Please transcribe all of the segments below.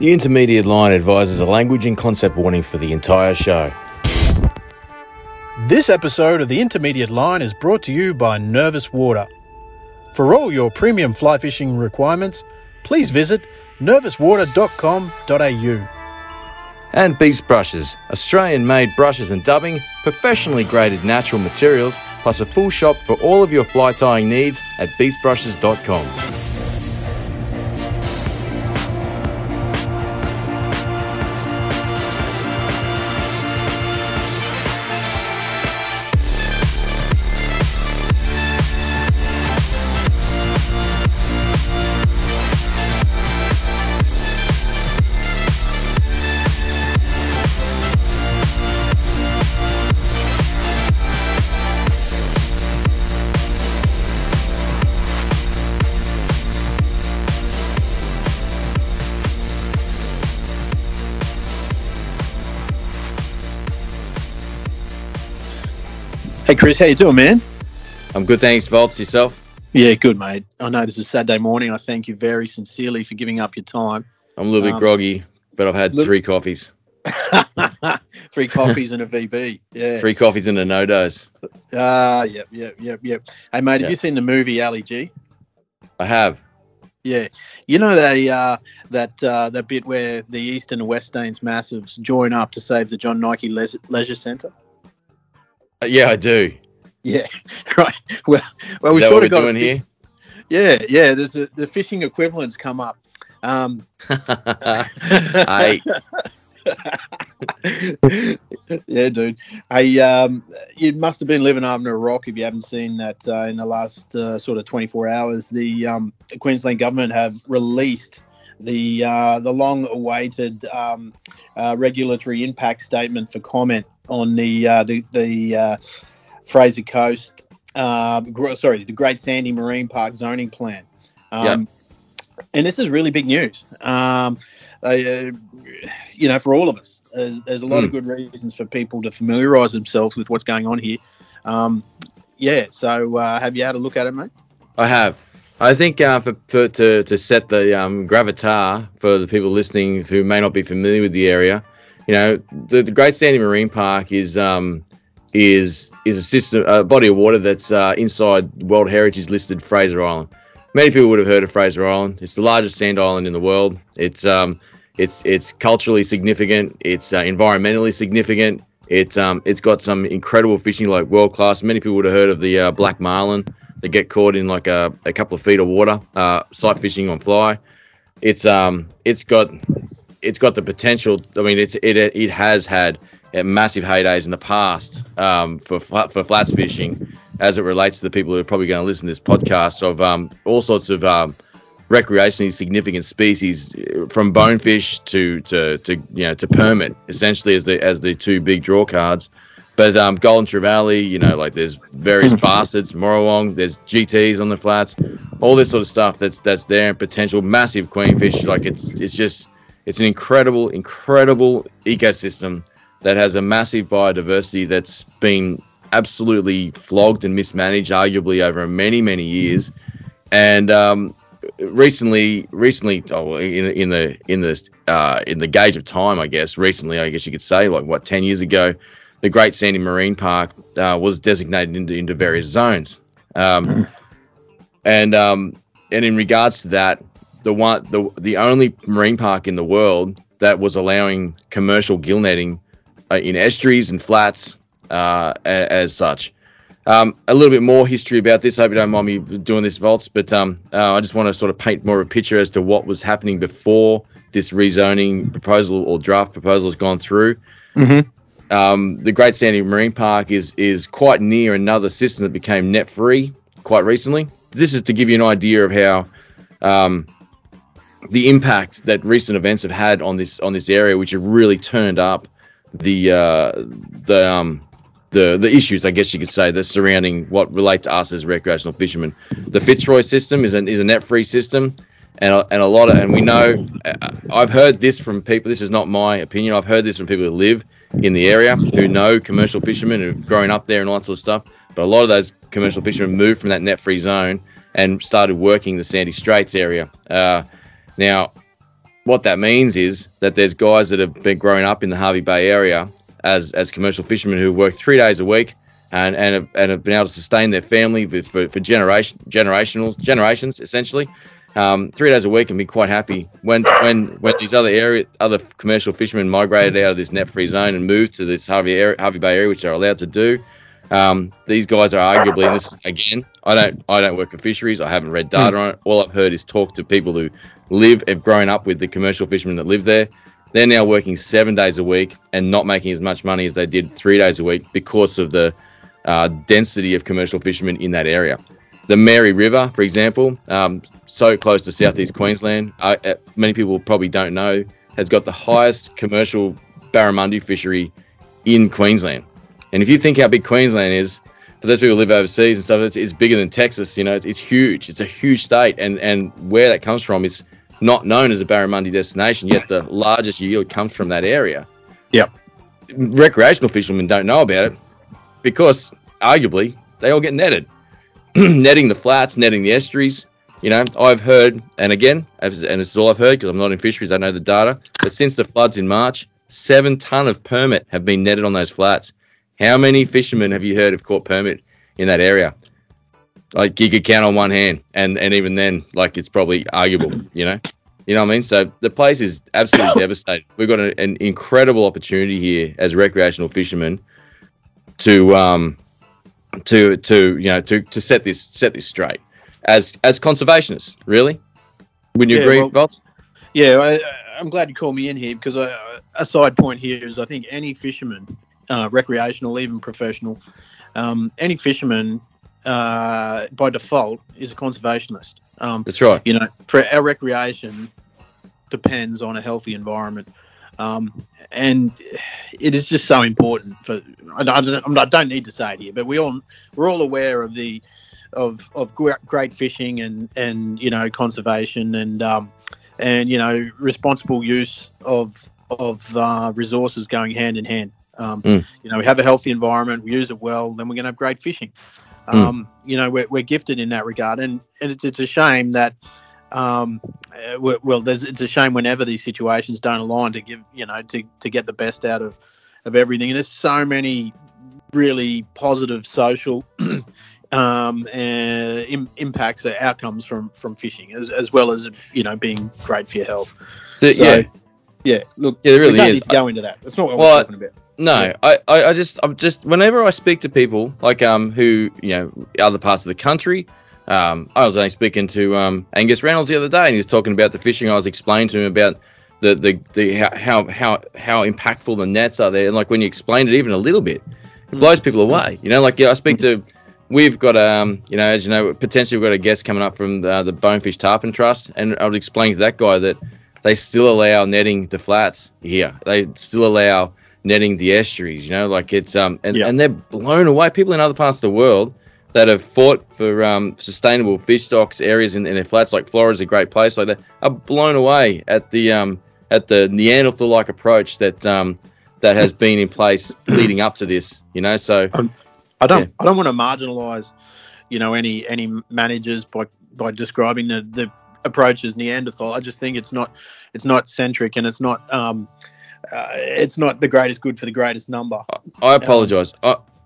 The intermediate line advises a language and concept warning for the entire show. This episode of The Intermediate Line is brought to you by Nervous Water. For all your premium fly fishing requirements, please visit nervouswater.com.au. And Beast Brushes, Australian-made brushes and dubbing, professionally graded natural materials, plus a full shop for all of your fly tying needs at beastbrushes.com. Hey Chris, how you doing, man? I'm good, thanks. Volts, yourself? Yeah, good, mate. I know this is Saturday morning. I thank you very sincerely for giving up your time. I'm a little bit groggy, but I've had three coffees. Three coffees and a VB. Yeah. Three coffees and a no-dose. Yep. Hey, mate, have you seen the movie Ali G? I have. Yeah. You know that bit where the East and the West Danes massives join up to save the John Nike Leisure Centre? Yeah, I do. Yeah, right. Well, we sort of got doing here. Yeah. There's the fishing equivalents come up. Yeah, dude. You must have been living under a rock if you haven't seen that in the last sort of 24 hours. The Queensland government have released the long-awaited regulatory impact statement for comment on the Fraser Coast, the Great Sandy Marine Park zoning plan. And this is really big news, for all of us. There's a lot of good reasons for people to familiarise themselves with what's going on here. So have you had a look at it, mate? I have. I think to set the gravitas for the people listening who may not be familiar with the area, you know, the Great Sandy Marine Park is a body of water that's inside World Heritage listed Fraser Island. Many people would have heard of Fraser Island. It's the largest sand island in the world. It's culturally significant. It's environmentally significant. It's got some incredible fishing, like world class. Many people would have heard of the Black Marlin. They get caught in like a couple of feet of water, sight fishing on fly. It's got the potential. I mean, it has had massive heydays in the past for flats fishing, as it relates to the people who are probably going to listen to this podcast, of all sorts of recreationally significant species, from bonefish to permit, essentially as the two big draw cards. But Golden Trevally, you know, like there's various bastards, Morrowong, there's GTs on the flats, all this sort of stuff that's there, and potential massive queenfish. Like it's an incredible ecosystem that has a massive biodiversity that's been absolutely flogged and mismanaged, arguably over many years. And recently, in the gauge of time, I guess, recently, I guess you could say, like what, 10 years ago. The Great Sandy Marine Park was designated into various zones, and in regards to that, the only marine park in the world that was allowing commercial gill netting in estuaries and flats as such. A little bit more history about this. I hope you don't mind me doing this, Volts, but I just want to sort of paint more of a picture as to what was happening before this rezoning proposal or draft proposal has gone through. Mm-hmm. The Great Sandy Marine Park is quite near another system that became net free quite recently. This is to give you an idea of how the impact that recent events have had on this area, which have really turned up the issues, I guess you could say, that surrounding what relate to us as recreational fishermen. The Fitzroy system is a net free system. And we know, I've heard this from people. This is not my opinion. I've heard this from people who live in the area, who know commercial fishermen who've grown up there and all that sort of stuff. But a lot of those commercial fishermen moved from that net free zone and started working the Sandy Straits area. Now, what that means is that there's guys that have been growing up in the Hervey Bay area as commercial fishermen who work 3 days a week and have been able to sustain their family for generations essentially. 3 days a week and be quite happy when these other commercial fishermen migrated out of this net free zone and moved to this Hervey Bay area, which they're allowed to do. These guys are arguably, and this is, again, I don't work for fisheries. I haven't read data on it. All I've heard is talk to people who have grown up with the commercial fishermen that live there. They're now working 7 days a week and not making as much money as they did 3 days a week because of the density of commercial fishermen in that area. The Mary River, for example, so close to southeast Queensland, many people probably don't know, has got the highest commercial barramundi fishery in Queensland. And if you think how big Queensland is, for those people who live overseas and stuff, it's bigger than Texas. You know, it's huge. It's a huge state, and where that comes from is not known as a barramundi destination. Yet the largest yield comes from that area. Yeah, recreational fishermen don't know about it because arguably they all get netted, netting the flats, netting the estuaries. You know, I've heard, and again, and this is all I've heard because I'm not in fisheries. I know the data, but since the floods in March, 7 ton of permit have been netted on those flats. How many fishermen have you heard have caught permit in that area? Like, you could count on one hand, and even then, like, it's probably arguable, you know what I mean? So the place is absolutely devastated. We've got an incredible opportunity here as recreational fishermen to set this straight as conservationists, really. Would you agree, Volts? Yeah, I'm glad you called me in here because a side point here is I think any fisherman, recreational, even professional, any fisherman by default is a conservationist. That's right. You know, for our recreation depends on a healthy environment, and it is just so important. I don't need to say it here, but we're all aware of the of great fishing and conservation and responsible use of resources going hand in hand. We have a healthy environment, we use it well, then we're going to have great fishing. We're gifted in that regard, and it's a shame that it's a shame whenever these situations don't align to give to get the best out of everything. And there's so many really positive social impacts or outcomes from fishing, as well as being great for your health. There really is. Need to go into that. That's not what we're talking about. No, I'm just whenever I speak to people like who other parts of the country, I was only speaking to Angus Reynolds the other day, and he was talking about the fishing. I was explaining to him about the how impactful the nets are there, and like when you explain it even a little bit, it blows people away. I speak to, we've got potentially we've got a guest coming up from the Bonefish Tarpon Trust, and I was explaining to that guy that they still allow netting the flats here. They still allow netting the estuaries, it's and they're blown away. People in other parts of the world that have fought for sustainable fish stocks areas in their flats, like Florida's a great place like that, are blown away at the Neanderthal-like approach that that has been in place leading up to this. So I don't want to marginalise, any managers by describing the approach as Neanderthal. I just think it's not centric, and it's not the greatest good for the greatest number. I apologize.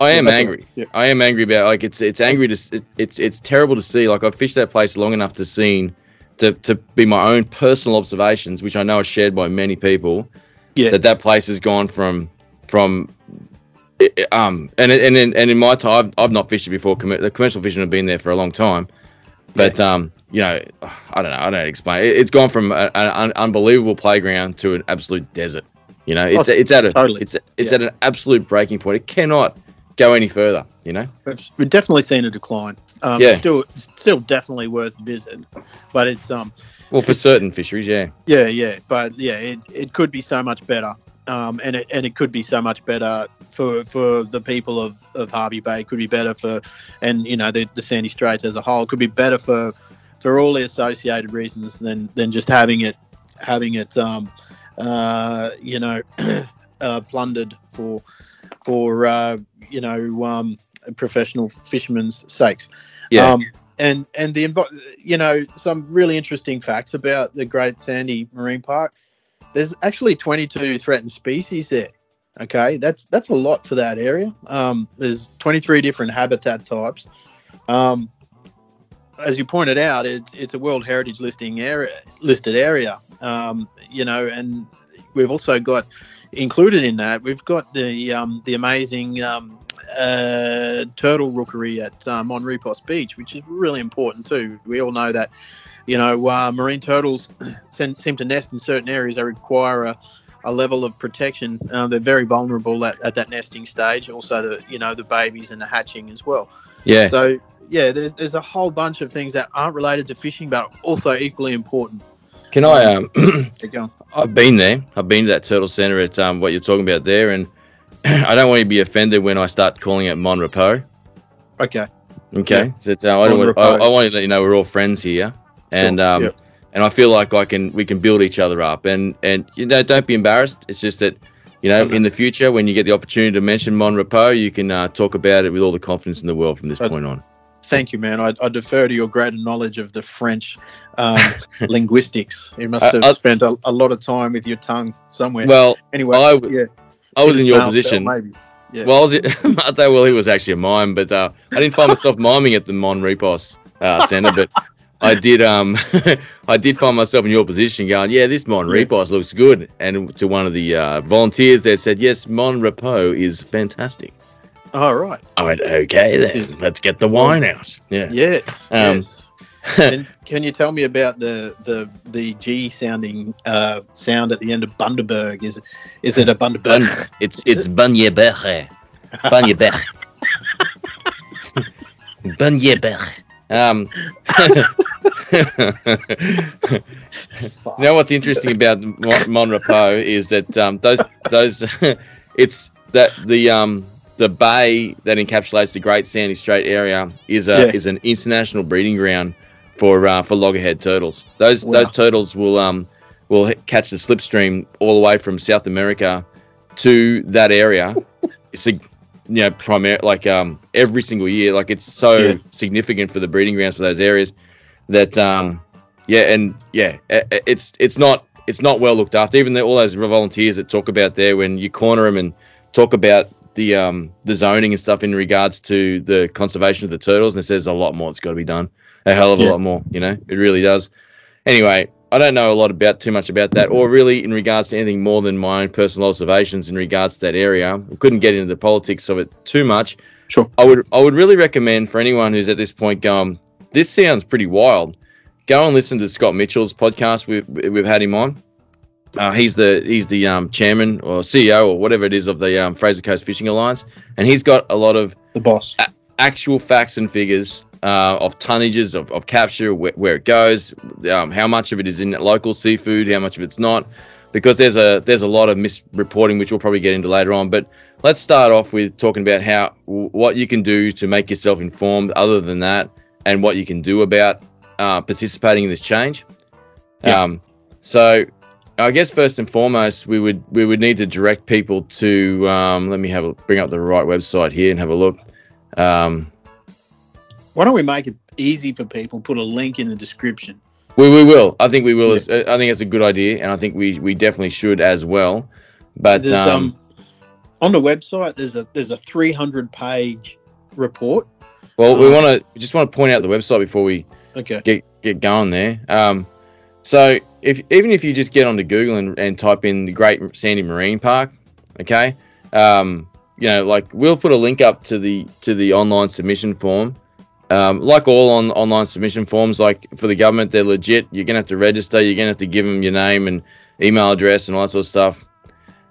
I am angry. Yeah. I am angry about it's angry to it's terrible to see. Like, I've fished that place long enough to seen to be my own personal observations, which I know are shared by many people. Yeah. That place has gone from in my time I've not fished it before. The commercial fishermen have been there for a long time. But, I don't explain. It's gone from an unbelievable playground to an absolute desert. It's at an absolute breaking point. It cannot go any further, We've definitely seen a decline. It's still definitely worth a visit, but it's for certain fisheries, yeah. Yeah, but it could be so much better. And it could be so much better for the people of Hervey Bay. It could be better for the Sandy Straits as a whole. It could be better for all the associated reasons than just having it plundered for professional fishermen's sakes. And the, you know, some really interesting facts about the Great Sandy Marine Park. There's actually 22 threatened species there. Okay, that's a lot for that area. There's 23 different habitat types. As you pointed out, it's a World Heritage listed area. You know, and we've also got included in that, we've got the amazing turtle rookery at Mon Repos Beach, which is really important too. We all know that, you know, marine turtles seem to nest in certain areas that require a level of protection. They're very vulnerable at that nesting stage. Also, the babies and the hatching as well. Yeah. So yeah, there's a whole bunch of things that aren't related to fishing, but also equally important. Can I? I've been there. I've been to that turtle centre at what you're talking about there, and I don't want you to be offended when I start calling it Mon Repos. Okay. Okay. Yeah. I want to let you know we're all friends here, and sure. Yeah. And I feel like we can build each other up, and you know, don't be embarrassed. It's just that, you know, in the future when you get the opportunity to mention Mon Repos, you can talk about it with all the confidence in the world from this point on. Thank you, man. I defer to your greater knowledge of the French linguistics. You must have spent a lot of time with your tongue somewhere. Well, anyway, I was in your position. Maybe. Yeah. Well, he was actually a mime, but I didn't find myself miming at the Mon Repos Centre, but I did. I did find myself in your position, going, "Yeah, this Mon Repos looks good." And to one of the volunteers there said, "Yes, Mon Repos is fantastic." All right. I went, "Okay, then let's get the wine out." Yeah. Yes. Yes. And can you tell me about the G sounding sound at the end of Bundaberg? Is it a Bundaberg? It's Bundaberg. Bundaberg. Bundaberg. Now what's interesting about Mon Repos is that the bay that encapsulates the Great Sandy Strait area is an international breeding ground for loggerhead turtles. Those turtles will catch the slipstream all the way from South America to that area. It's a every single year, it's so significant for the breeding grounds for those areas that it's not well looked after. Even all those volunteers that talk about there, when you corner them and talk about the zoning and stuff in regards to the conservation of the turtles, and it says a lot more that's got to be done, a hell of a lot more. You know, it really does. Anyway, I don't know too much about that, or really in regards to anything more than my own personal observations in regards to that area. I couldn't get into the politics of it too much. Sure. I would really recommend for anyone who's at this point going, this sounds pretty wild, go and listen to Scott Mitchell's podcast. We've had him on. He's the chairman or CEO or whatever it is of the Fraser Coast Fishing Alliance, and he's got a lot of the boss actual facts and figures. Of tonnages, of capture, where it goes, how much of it is in local seafood, how much of it's not, because there's a lot of misreporting, which we'll probably get into later on. But let's start off with talking about what you can do to make yourself informed other than that, and what you can do about participating in this change. Yeah. So I guess first and foremost, we would need to direct people to, let me bring up the right website here and have a look. Why don't we make it easy for people? Put a link in the description. We will. I think we will. Yeah. I think it's a good idea, and I think we definitely should as well. But on the website, there's a 300-page report. Well, we just want to point out the website before we get going there. So if you just get onto Google and type in the Great Sandy Marine Park, okay, we'll put a link up to the online submission form. Like all online submission forms, like for the government, they're legit. You're going to have to register. You're going to have to give them your name and email address and all that sort of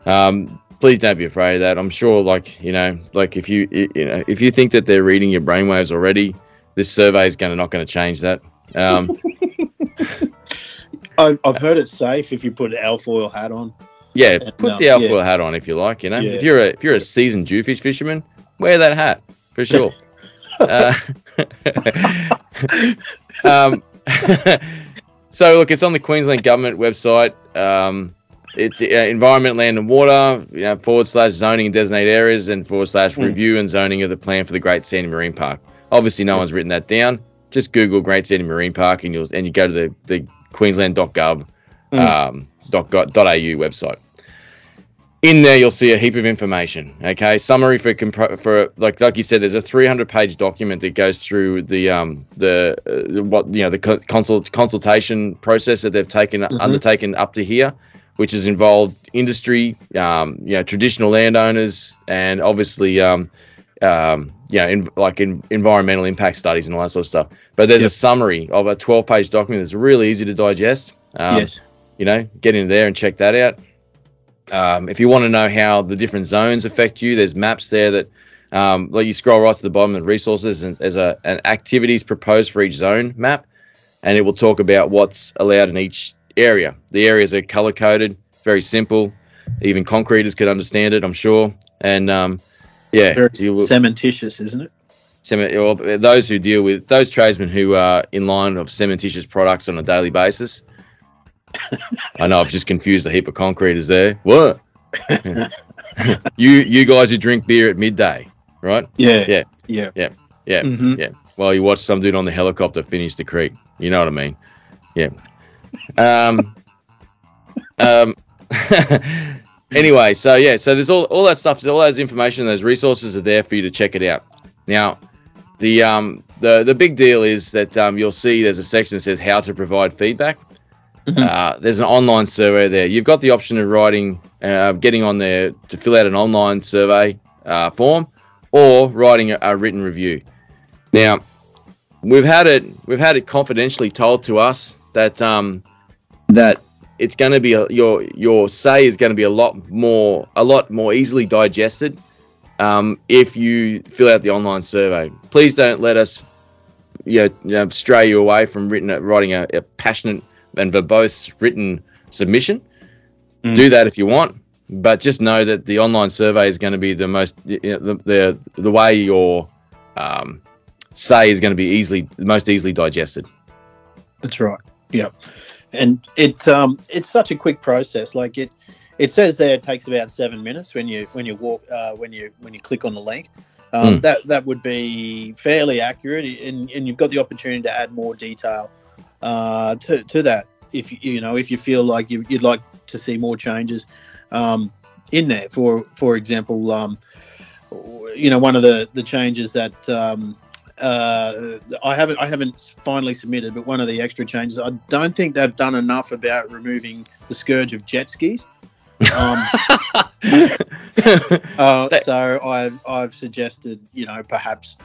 stuff. Please don't be afraid of that. I'm sure, if you think that they're reading your brainwaves already, this survey is not going to change that. I've heard it's safe if you put an alfoil hat on. Yeah, put the alfoil hat on if you like. You know, if you're a seasoned Jewfish fisherman, wear that hat for sure. So look, it's on the Queensland government website. It's environment, land and water, /zoning and designated areas, and /review and zoning of the plan for the Great Sandy Marine Park. Obviously no one's written that down. just Google Great Sandy Marine Park and you go to the Queensland.gov .au website. In there, you'll see a heap of information. Okay, summary for like you said, there's a 300-page document that goes through the consultation process that they've undertaken up to here, which has involved industry, traditional landowners, and obviously, environmental impact studies and all that sort of stuff. But there's a summary of a 12-page document that's really easy to digest. Get in there and check that out. If you want to know how the different zones affect you, there's maps there that like you scroll right to the bottom of the resources, and there's an activities proposed for each zone map, and it will talk about what's allowed in each area. The areas are color-coded, very simple. Even concreters could understand it, I'm sure. And very cementitious, isn't it? Those who deal with those tradesmen who are in line of cementitious products on a daily basis. I know I've just confused a heap of concreters there. What? you guys who drink beer at midday, right? Yeah. Well, you watch some dude on the helicopter finish the creek. You know what I mean? Yeah. Anyway, so there's all that stuff, all those information, those resources are there for you to check it out. Now, the big deal is that you'll see there's a section that says how to provide feedback. There's an online survey there. You've got the option of getting on there to fill out an online survey form, or writing a written review. Now, we've had it confidentially told to us that that it's going to be your say is going to be a lot more easily digested if you fill out the online survey. Please don't let us stray you away from writing a passionate and verbose written submission. Do that if you want, but just know that the online survey is going to be the most the way your say is going to be most easily digested. That's right. Yeah, and it's such a quick process. Like it says there, it takes about 7 minutes when you click on the link. That would be fairly accurate, and you've got the opportunity to add more detail to that, if you feel like you'd like to see more changes in there. For example, one of the changes that I haven't finally submitted, but one of the extra changes, I don't think they've done enough about removing the scourge of jet skis. So I've suggested perhaps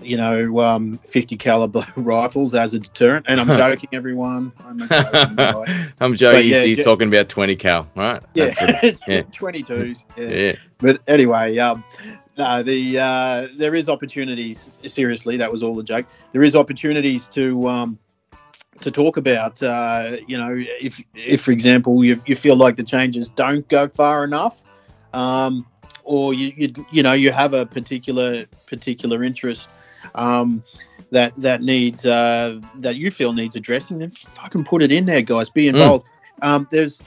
50 caliber rifles as a deterrent, and I'm joking, everyone. I'm a joking guy. I'm joking. But, he's talking about 20 cal, right? Yeah, it's 22s. Yeah. But anyway, there is opportunities. Seriously, that was all a joke. There is opportunities to talk about. If for example you feel like the changes don't go far enough, or you have a particular interest that you feel needs addressing, then fucking put it in there, guys. Be involved. There's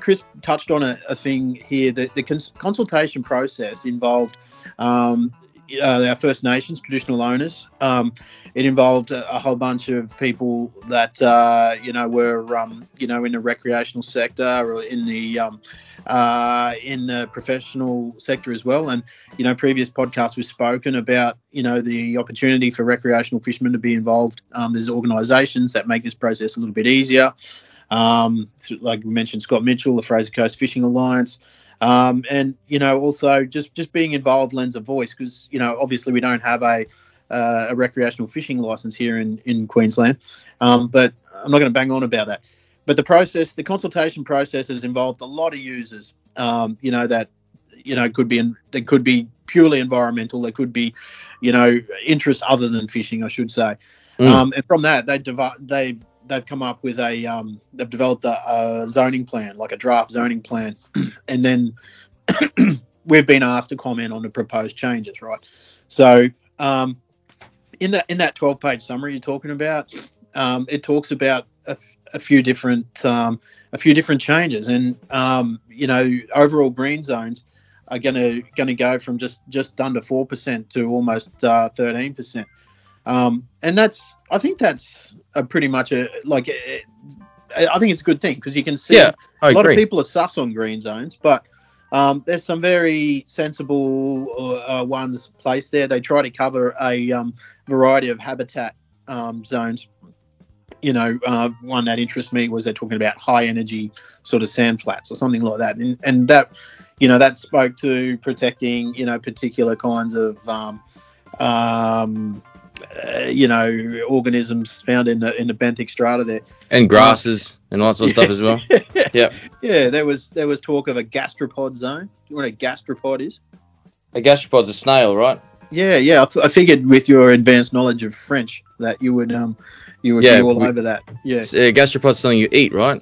Chris touched on a thing here that the consultation process involved our First Nations traditional owners. It involved a whole bunch of people that were in the recreational sector or in the professional sector as well. And previous podcasts we've spoken about the opportunity for recreational fishermen to be involved. There's organizations that make this process a little bit easier, like we mentioned, Scott Mitchell, the Fraser Coast Fishing Alliance. And also just being involved lends a voice, because obviously we don't have a recreational fishing license here in Queensland, but I'm not going to bang on about that. But the consultation process has involved a lot of users, that could be purely environmental. They could be, interests other than fishing, I should say. And from that, they've come up with they've developed a zoning plan, like a draft zoning plan. And then we've been asked to comment on the proposed changes, right? So in that 12-page summary you're talking about, it talks about a few different changes, and overall green zones are going to go from just under 4% to almost 13%. And that's, I think that's a pretty much a, like, I think it's a good thing because you can see a lot of people are sus on green zones, but there's some very sensible ones placed there. They try to cover a variety of habitat zones. You know, one that interests me was they're talking about high energy sort of sand flats or something like that. And that, you know, that spoke to protecting, you know, particular kinds of, you know, organisms found in the benthic strata there, and grasses and all sorts of stuff as well. Yeah. There was talk of a gastropod zone. Do you know what a gastropod is? A gastropod's a snail, right? Yeah. I figured with your advanced knowledge of French that you would be all over that. Yeah. Gastropod's something you eat, right?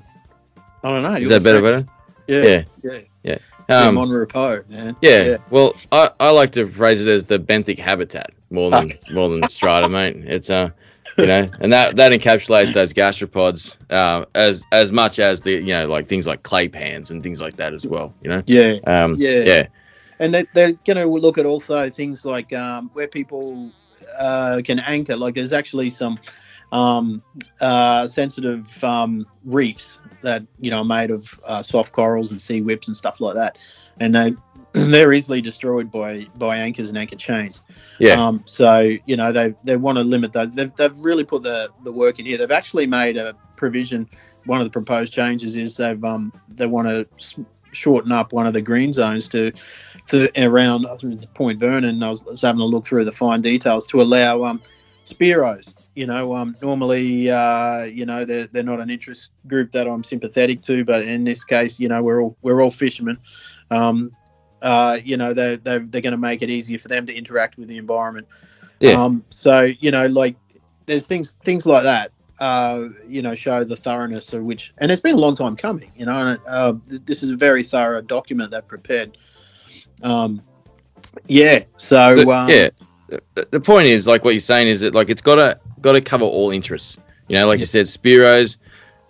I don't know. Is that better? Yeah. Mon Repos, man. Yeah. Well, I like to phrase it as the benthic habitat more than strata, mate. It's you know, and that encapsulates those gastropods as much as the, you know, like things like clay pans and things like that as well, you know. Yeah. And they're going to look at also things like where people can anchor. Like there's actually some sensitive reefs that, you know, are made of soft corals and sea whips and stuff like that. And they're easily destroyed by anchors and anchor chains. Yeah. So, you know, they want to limit those. They've really put the work in here. They've actually made a provision. One of the proposed changes is they want to shorten up one of the green zones to around, I think it's Point Vernon. I was having a look through the fine details to allow spiros. You know, normally, you know, they're not an interest group that I'm sympathetic to, but in this case, you know, we're all fishermen. You know, they're going to make it easier for them to interact with the environment. Yeah. So, you know, like there's things like that. You know, show the thoroughness of which, and it's been a long time coming, you know, and this is a very thorough document that prepared. The point is, like what you're saying is that, like, it's got to cover all interests, you know, like you said, spiros,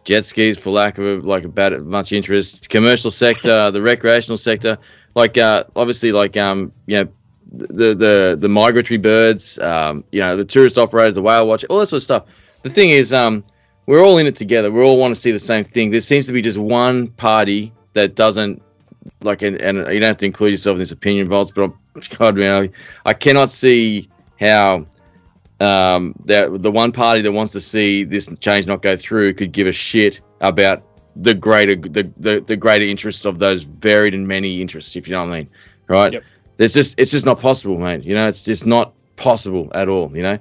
jet skis, for lack of much interest, commercial sector, the recreational sector, like, obviously, like, you know, the migratory birds, you know, the tourist operators, the whale watch, all that sort of stuff. The thing is, we're all in it together. We all want to see the same thing. There seems to be just one party that doesn't, like, and you don't have to include yourself in this opinion, Volts, but God, man, I cannot see how the one party that wants to see this change not go through could give a shit about the greater interests of those varied and many interests, if you know what I mean, right? Yep. It's just not possible, mate. You know, it's just not possible at all, you know?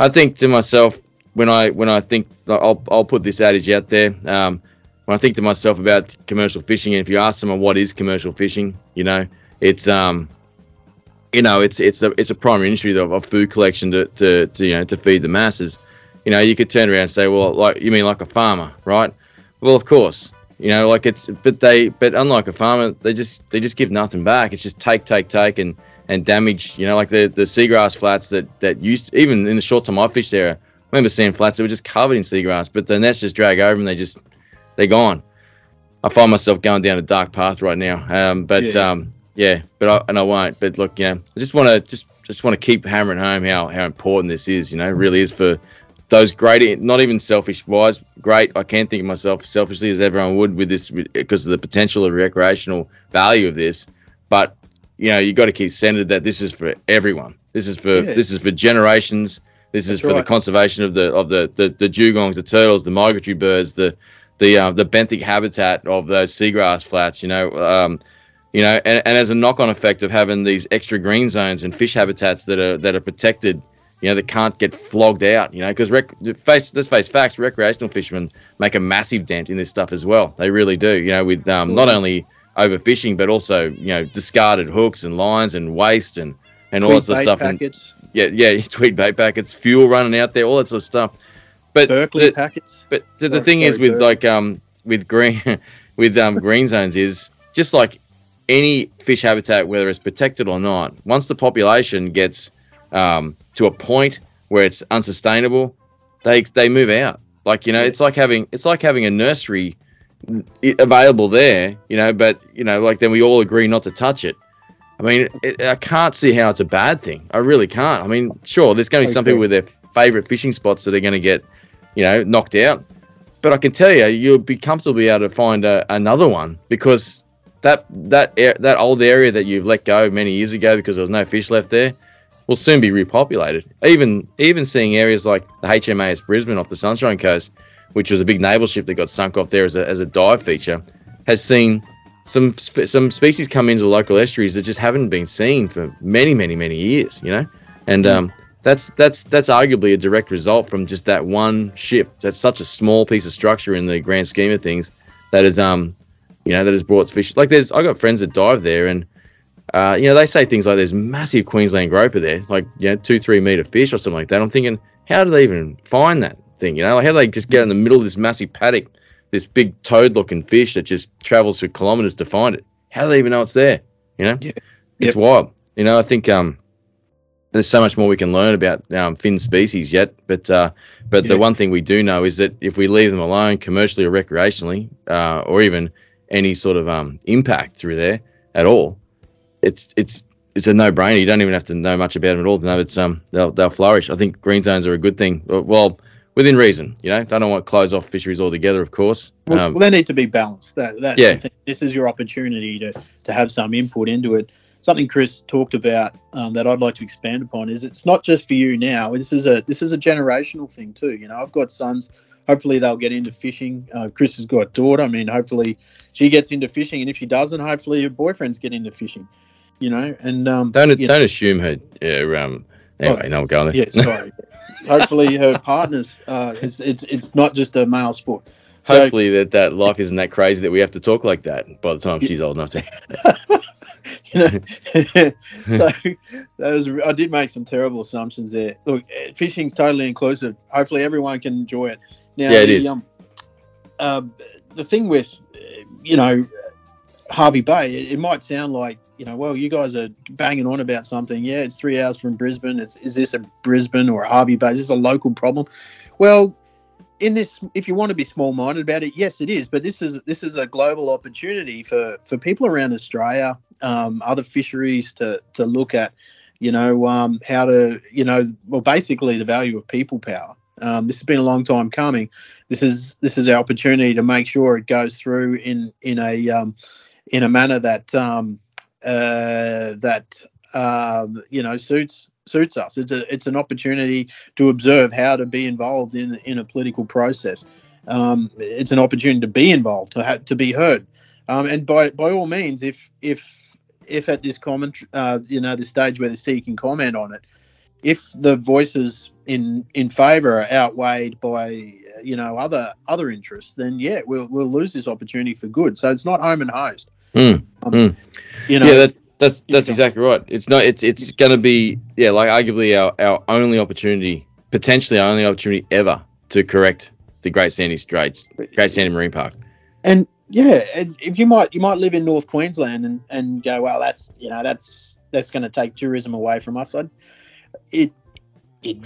I think to myself, when I think, I'll put this adage out there. When I think to myself about commercial fishing, and if you ask someone what is commercial fishing, you know, it's you know, it's a primary industry of food collection to you know, to feed the masses. You know, you could turn around and say, well, like, you mean like a farmer, right? Well, of course, you know, like but unlike a farmer, they just give nothing back. It's just take and damage. You know, like the seagrass flats that used, even in the short time I fished there. I remember seeing flats that were just covered in seagrass, but the nets just drag over and they're gone. I find myself going down a dark path right now. But I won't. But look, you know, I just want to keep hammering home how important this is. You know, really is for those great, not even selfish wise. Great, I can think of myself selfishly as everyone would with this because of the potential of recreational value of this. But you know, you got to keep centered that this is for everyone. This is for generations. This is for the conservation of the dugongs, the turtles, the migratory birds, the benthic habitat of those seagrass flats. You know, and as a knock-on effect of having these extra green zones and fish habitats that are protected, you know, that can't get flogged out. You know, because let's face facts, recreational fishermen make a massive dent in this stuff as well. They really do. You know, with not only overfishing but also, you know, discarded hooks and lines and waste and all that sort of stuff. Packets. Yeah, tweed bait packets, fuel running out there, all that sort of stuff. But Berkeley packets. But the thing is with Berkeley. Like with green green zones is just like any fish habitat, whether it's protected or not. Once the population gets to a point where it's unsustainable, they move out. Like, you know, it's like having a nursery available there, you know. But you know, like then we all agree not to touch it. I mean, I can't see how it's a bad thing. I really can't. I mean, sure, there's going to be some people with their favorite fishing spots that are going to get, you know, knocked out. But I can tell you, you'll be comfortable be able to find another one, because that old area that you've let go many years ago because there was no fish left there will soon be repopulated. Even seeing areas like the HMAS Brisbane off the Sunshine Coast, which was a big naval ship that got sunk off there as a dive feature, has seen some species come into the local estuaries that just haven't been seen for many years, you know. And that's arguably a direct result from just that one ship. That's such a small piece of structure in the grand scheme of things that is, you know, that has brought fish. Like I got friends that dive there, and you know, they say things like there's massive Queensland groper there, like, you know, 2-3 metre fish or something like that. I'm thinking, how do they even find that thing? You know, like, how do they just get in the middle of this massive paddock, this big toad-looking fish that just travels for kilometres to find it? How do they even know it's there? You know, it's wild. You know, I think there's so much more we can learn about fin species yet, but the one thing we do know is that if we leave them alone commercially or recreationally, or even any sort of impact through there at all, it's a no-brainer. You don't even have to know much about them at all to know it's they'll flourish. I think green zones are a good thing. Well, within reason, you know. They don't want to close off fisheries altogether, of course. Well, they need to be balanced. That's the thing. This is your opportunity to have some input into it. Something Chris talked about that I'd like to expand upon is it's not just for you now. This is a generational thing too. You know, I've got sons. Hopefully they'll get into fishing. Chris has got a daughter. I mean, hopefully she gets into fishing, and if she doesn't, hopefully her boyfriends get into fishing. You know, and don't assume her. Yeah, anyway, no, I'm going there. Yeah, sorry. Hopefully her partners. It's not just a male sport. So, hopefully that life isn't that crazy that we have to talk like that by the time she's old enough to. You know, so I did make some terrible assumptions there. Look, fishing's totally inclusive. Hopefully, everyone can enjoy it. Now, it is. The thing with, you know, Hervey Bay, it might sound like, you know, well, you guys are banging on about something. Yeah, it's 3 hours from Brisbane. Is this a Brisbane or a Hervey Bay? Is this a local problem? Well, in this, if you want to be small-minded about it, yes, it is. But this is a global opportunity for people around Australia, other fisheries to look at, you know, how to, you know, well, basically the value of people power. This has been a long time coming. This is our opportunity to make sure it goes through in a manner that you know suits us. It's an opportunity to observe how to be involved in a political process. It's an opportunity to be involved, to be heard, and by all means, if at this comment, you know, the stage where the sea can comment on it, if the voices in favour are outweighed by, you know, other interests, then yeah, we'll lose this opportunity for good. So it's not home and host. You know, yeah, that's exactly right. It's not. It's going to be like arguably our only opportunity, potentially our only opportunity ever to correct the Great Sandy Straits, Great Sandy Marine Park, and. Yeah, if you might live in North Queensland and go, well, that's going to take tourism away from us. It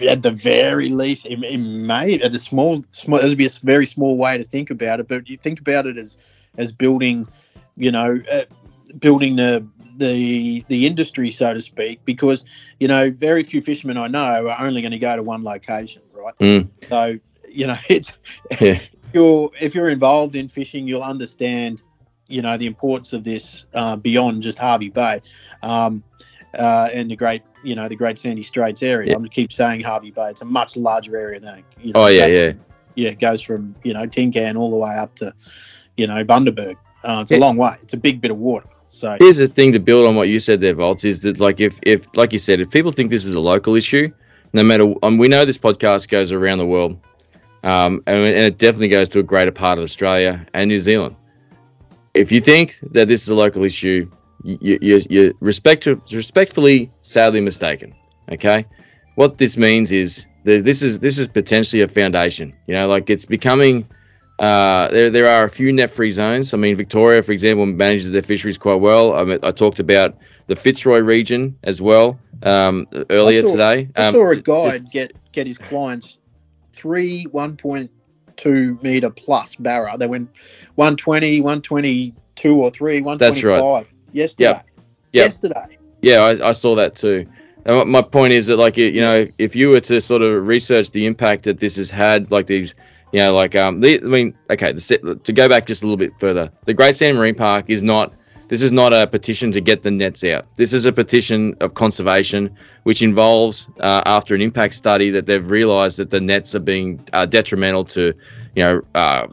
at the very least, it may at a small. There'd be a very small way to think about it, but you think about it as building, you know, building the industry, so to speak, because, you know, very few fishermen I know are only going to go to one location, right? So, you know, it's If you're involved in fishing, you'll understand, you know, the importance of this beyond just Hervey Bay and the Great Sandy Straits area. Yeah. I'm going to keep saying Hervey Bay. It's a much larger area than, you know, it goes from, you know, Tin Can all the way up to, you know, Bundaberg. It's a long way. It's a big bit of water. So here's the thing to build on what you said there, Volts, is that like if like you said, if people think this is a local issue, no matter, we know this podcast goes around the world. And it definitely goes to a greater part of Australia and New Zealand. If you think that this is a local issue, you're respectfully, sadly mistaken. Okay, what this means is this is potentially a foundation. You know, like it's becoming. There are a few net-free zones. I mean, Victoria, for example, manages their fisheries quite well. I talked about the Fitzroy region as well earlier today. I saw a guide get his clients. 3 1.2 meter plus barra. They went 120, 122 or 3, 125 yesterday. Yeah, I saw that too. And my point is that, like, you know, if you were to sort of research the impact that this has had, like these, you know, like, to go back just a little bit further, the Great Sandy Marine Park is not, this is not a petition to get the nets out. This is a petition of conservation, which involves, after an impact study, that they've realised that the nets are being detrimental to, you know,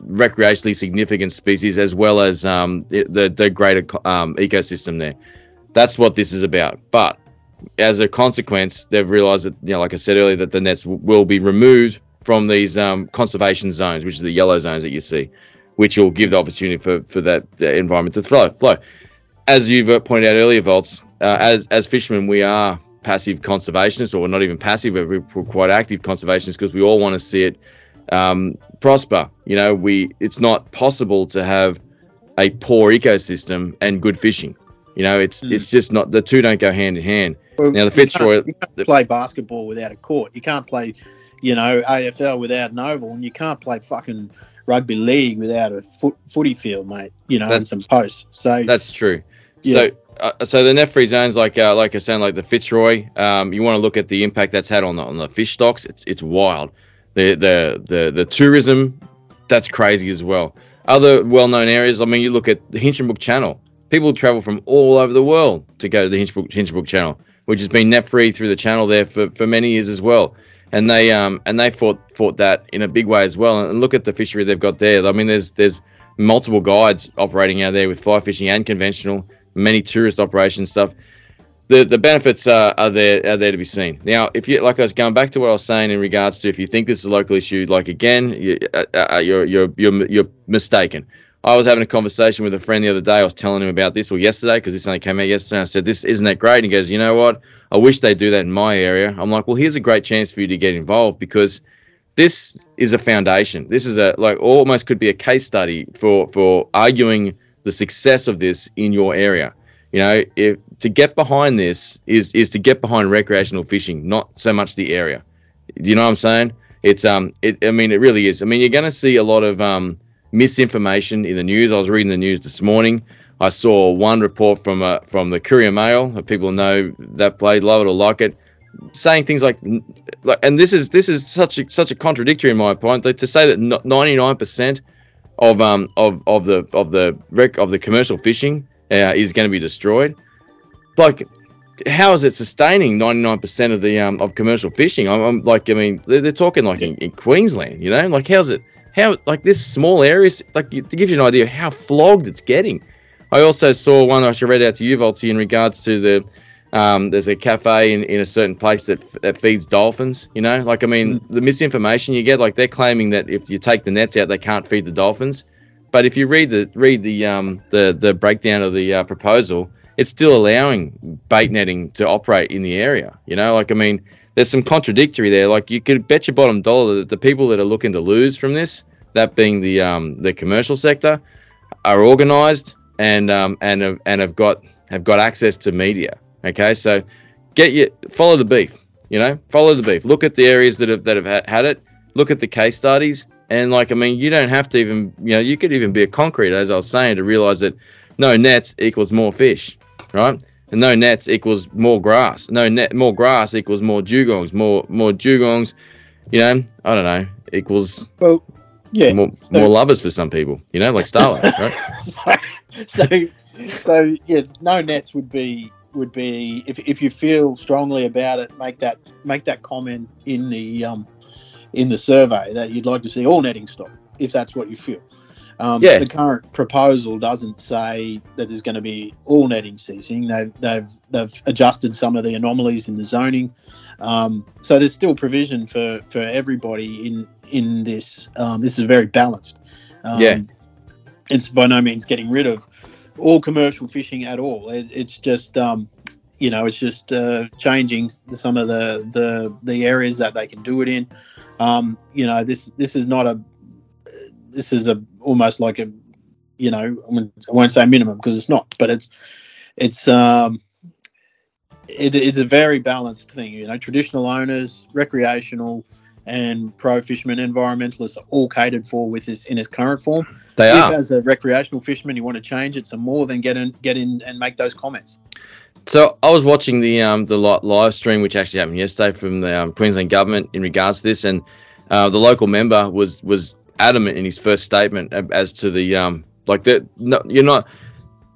recreationally significant species, as well as the greater ecosystem there. That's what this is about. But as a consequence, they've realised that, you know, like I said earlier, that the nets will be removed from these conservation zones, which are the yellow zones that you see, which will give the opportunity for that environment to flow. As you've pointed out earlier, Volts, as fishermen, we are passive conservationists, or not even passive, but we're quite active conservationists, because we all want to see it prosper. You know, it's not possible to have a poor ecosystem and good fishing. You know, it's just not, the two don't go hand in hand. Well, now, the Fitzroy... You can't play basketball without a court. You can't play, you know, AFL without an oval, and you can't play fucking rugby league without a footy field, mate, you know, and some posts. So that's true. Yeah. So the net free zones, like I sound like the Fitzroy, you want to look at the impact that's had on the fish stocks. It's wild. The tourism, that's crazy as well. Other well-known areas, I mean, you look at the Hinchinbrook Channel. People travel from all over the world to go to the Hinchinbrook Channel, which has been net free through the channel there for many years as well. And they fought that in a big way as well. And look at the fishery they've got there. I mean, there's multiple guides operating out there with fly fishing and conventional, many tourist operation stuff. The benefits are there to be seen. Now, if you, like I was going back to what I was saying in regards to, if you think this is a local issue, like, again, you're mistaken. I was having a conversation with a friend the other day. I was telling him about this, or yesterday, because this only came out yesterday. And I said, this isn't that great. And he goes, you know what? I wish they do that in my area. I'm like, well, here's a great chance for you to get involved, because this is a foundation. This is almost could be a case study for arguing the success of this in your area. You know, if to get behind this is to get behind recreational fishing, not so much the area. Do you know what I'm saying? It really is. I mean, you're going to see a lot of misinformation in the news. I was reading the news this morning. I saw one report from the Courier-Mail. People know that place, love it or like it, saying things like, and this is such a contradictory in my point, to say that 99% of the commercial fishing is going to be destroyed. Like, how is it sustaining 99% of the of commercial fishing? They're talking like in Queensland, you know, like how's it? How, like, this small area, like, it gives you an idea of how flogged it's getting. I also saw one I should read out to you, Volty, in regards to the there's a cafe in a certain place that feeds dolphins, you know? Like, I mean, the misinformation you get, like, they're claiming that if you take the nets out, they can't feed the dolphins. But if you read the breakdown of the proposal, it's still allowing bait netting to operate in the area, you know? Like, I mean... There's some contradictory there. Like, you could bet your bottom dollar that the people that are looking to lose from this, that being the commercial sector, are organised and have got access to media. Okay, so follow the beef. You know, follow the beef. Look at the areas that have had it. Look at the case studies. And, like, I mean, you don't have to even, you know, you could even be a concrete, as I was saying, to realise that no nets equals more fish, right? And no nets equals more grass. More grass equals more dugongs. More dugongs, you know, I don't know, equals more lovers for some people, you know, like Starlight, right? So yeah, no nets would be if you feel strongly about it, make that comment in the survey that you'd like to see all netting stop, if that's what you feel. The current proposal doesn't say that there's going to be all netting ceasing. They've adjusted some of the anomalies in the zoning, so there's still provision for everybody in this. This is very balanced. It's by no means getting rid of all commercial fishing at all. It's just changing some of the areas that they can do it in. This is not a. This is a almost like a, you know, I won't say minimum because it's not, but it's a very balanced thing. You know, traditional owners, recreational, and pro fishermen, environmentalists are all catered for with this in its current form. They are. If as a recreational fisherman you want to change it some more, then get in and make those comments. So I was watching the live stream, which actually happened yesterday, from the Queensland Government in regards to this, and the local member was adamant in his first statement as to the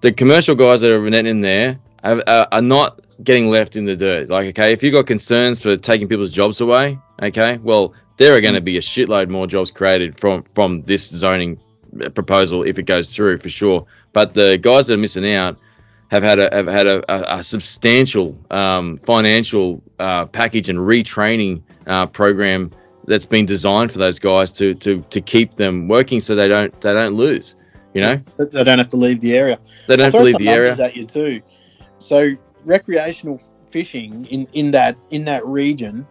the commercial guys that are netting there are not getting left in the dirt. Like, okay, if you've got concerns for taking people's jobs away, okay, well, there are going to be a shitload more jobs created from this zoning proposal if it goes through, for sure. But the guys that are missing out have had a substantial financial package and retraining program that's been designed for those guys to keep them working, so they don't lose. You know, they don't have to leave the area. They don't have to leave the area. At you too. So recreational fishing in that region